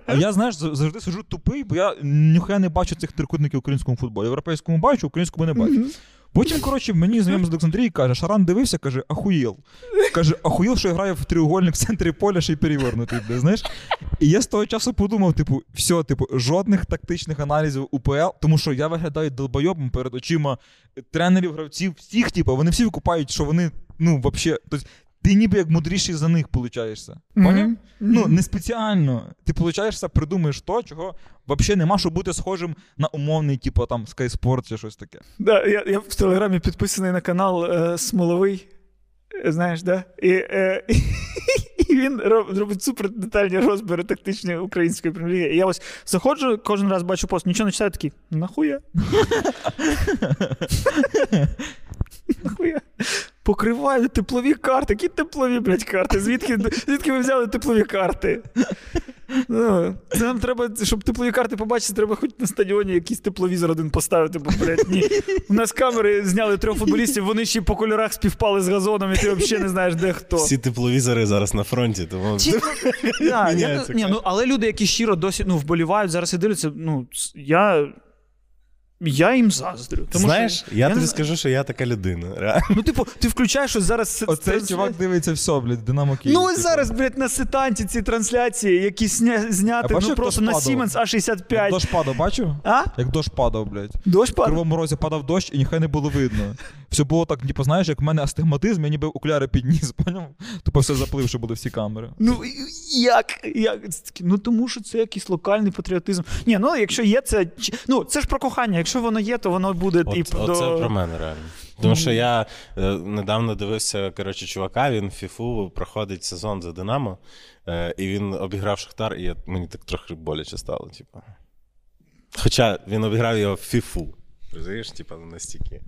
А я, завжди сиджу тупий, бо я ніхто не бачу цих трикутників в українському футболі. Європейському бачу, українському не бачу. Потім, мені знайомий з Олександрії каже, Шаран дивився, каже, ахуєл. Каже, ахуєл, що я граю в треугольник в центрі поля, ще й перевернутий, знаєш. І я з того часу подумав, все, жодних тактичних аналізів УПЛ, тому що я виглядаю долбойобом перед очима тренерів, гравців, всіх, вони всі викупають, що вони, взагалі, ти ніби як мудріший за них получаєшся. Поняв? Ну, не спеціально. Ти получаєшся, придумаєш то, чого взагалі нема, щоб бути схожим на умовний, типу, там, Sky Sport чи щось таке. Да, я в Телеграмі підписаний на канал Смоловий, знаєш, да? І він робить супер детальні розбори тактичні української прем'єр-ліги. І я ось заходжу, кожен раз бачу пост, нічого не читаю, такий, нахуя? Нахуя? Покриваю теплові карти. Які теплові, блядь, карти? Звідки ви взяли теплові карти? Ну, це нам треба, щоб теплові карти побачити, треба хоч на стадіоні якийсь тепловізор один поставити, бо, блядь, ні. У нас камери зняли 3 футболістів, вони ще по кольорах співпали з газоном, і ти взагалі не знаєш, де хто. Всі тепловізори зараз на фронті, тому... Але люди, які щиро досі вболівають, зараз і дивляться, ну, я їм заздрю. Знаєш, я тобі скажу, що я така людина. Реально. Ну, типу, ти включаєш, що зараз... Оцей чувак дивиться все, блядь, Динамо Київ. Ну, ось зараз, блядь, на сетанті ці трансляції, які зняти, ну, просто на Siemens А65. Як дощ падав, бачу? А? Як дощ падав, блядь. Дощ падав? В Кривому Розі падав дощ, і нехай не було видно. Все було так, ніби, знаєш, як в мене астигматизм, я ніби окуляри підніс, поняв? Тупо все запливши були всі камери. Ну, як? Ну, тому що це якийсь локальний патріотизм. Ні, ну, якщо є це... Ну, це ж про кохання. Якщо воно є, то воно буде... Оце про мене, реально. Тому що я недавно дивився, коротше, чувака, він в Фіфу проходить сезон за Динамо, і він обіграв Шахтар, і мені так трохи боляче стало, типу. Хоча він обіграв його в Фіфу. Розумієш, типу, настільки.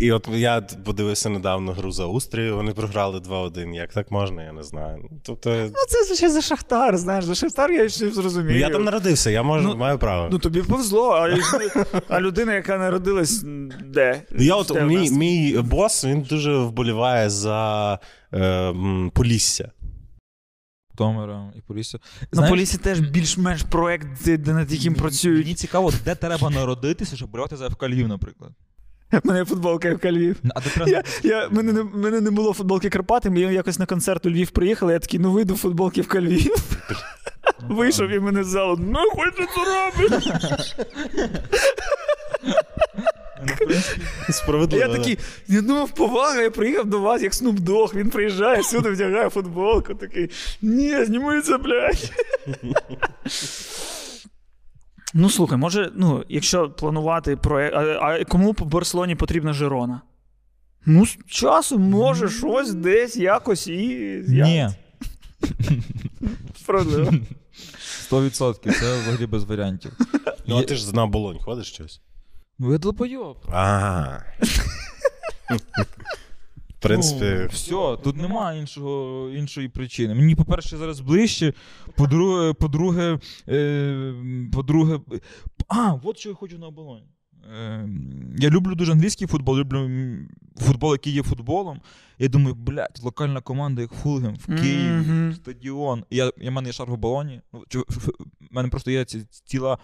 І от я подивився недавно гру за Устрію, вони програли 2-1. Як так можна, я не знаю. Тобто... Ну, це ще за Шахтар, знаєш, за Шахтар я ще зрозумію. Ну, я там народився, я маю право. Ну, тобі повезло, а людина, яка народилась, де? Мій бос, він дуже вболіває за Полісся. Томера і Полісся. На Поліссі теж більш-менш проєкт, над яким працюють. Мені цікаво, де треба народитися, щоб болювати за ФК Львів, наприклад. У мене футболка ФК Львів. Мене не було футболки Карпати, ми якось на концерт у Львів приїхали, я такий, ну вийду футболки ФК Львів. Вийшов і мене з залу, нахуй ти це робиш? Я такий, я думав, повага, я приїхав до вас, як Snoop Dogg, він приїжджає, сюди вдягає футболку, такий, ні, зніми це, блядь. Ну, слухай, може, ну, якщо планувати проєкт, а кому по Барселоні потрібна Жирона? Ну, з часом, може, щось десь, якось і... Ні. Справедливо. 100%, це взагалі без варіантів. Ну, а ти ж на Болонь ходиш щось? Ну, я долбойоб. Ага. В принципі... Все, тут нема іншої причини. Мені, по-перше, зараз ближче, по-друге... А, от що я хочу на оболоні. Я люблю дуже англійський футбол, люблю футбол, який є футболом. Я думаю, блядь, локальна команда як Фулгем в Києві, стадіон. У мене є шар в оболоні. У мене просто є ціла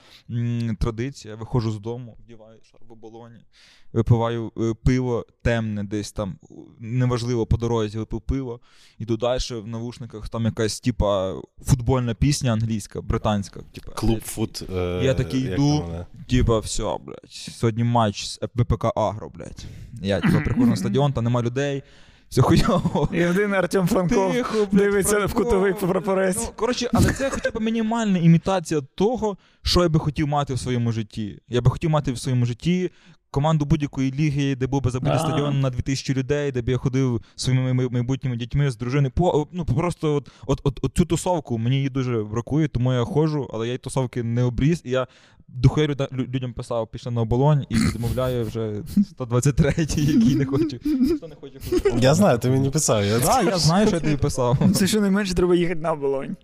традиція. Я виходжу з дому, вдіваю шар в оболоні, випиваю пиво темне десь там, неважливо, по дорозі випив пиво. Іду далі, в навушниках там якась типа футбольна пісня англійська, британська. Клуб фут. Я такий йду, типа, все, блядь, сьогодні матч з БПК Агро, блядь. Я приходжу на стадіон, там нема людей. Все хуйово. І один Артем Франков дивиться в кутовий прапорець. Ну, коротше, але це хоча б мінімальна імітація того, що я би хотів мати в своєму житті. Я би хотів мати в своєму житті команду будь-якої ліги, де був би забитий стадіон на 2000 людей, де б я ходив своїми майбутніми дітьми з дружиною. Ну, просто от цю тусовку мені її дуже бракує, тому я ходжу, але я й тусовки не обріз, і я духою людям писав, пішли на оболонь, і відмовляю вже 123-й, який не хочу. Хто не хоче ходити? Я знаю, ти мені писав. Так, я знаю, що я тобі писав. Це щонайменше треба їхати на оболонь.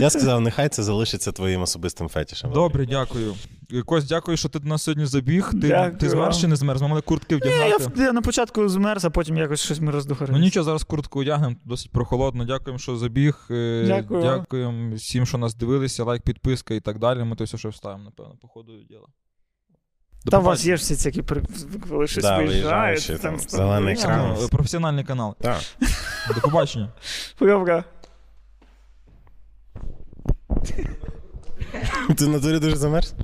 Я сказав, нехай це залишиться твоїм особистим фетішем. Добре, дякую. Кость, дякую, що ти до нас сьогодні забіг. Ти змерз чи не змерз? Ми мали куртки вдягнути. Я на початку змерз, а потім якось щось ми роздухарилися. Ну нічого, зараз куртку одягнемо, досить прохолодно. Дякуємо, що забіг. Дякуємо всім, що нас дивилися. Лайк, підписка і так далі. Ми то все ще вставимо, напевно, по ходу діла. Там у вас є всі ці, які коли щось виїжджають. Зелений екран. Професіональний канал. До побачення. Хуйовка. Ти на дворі дуже замерз?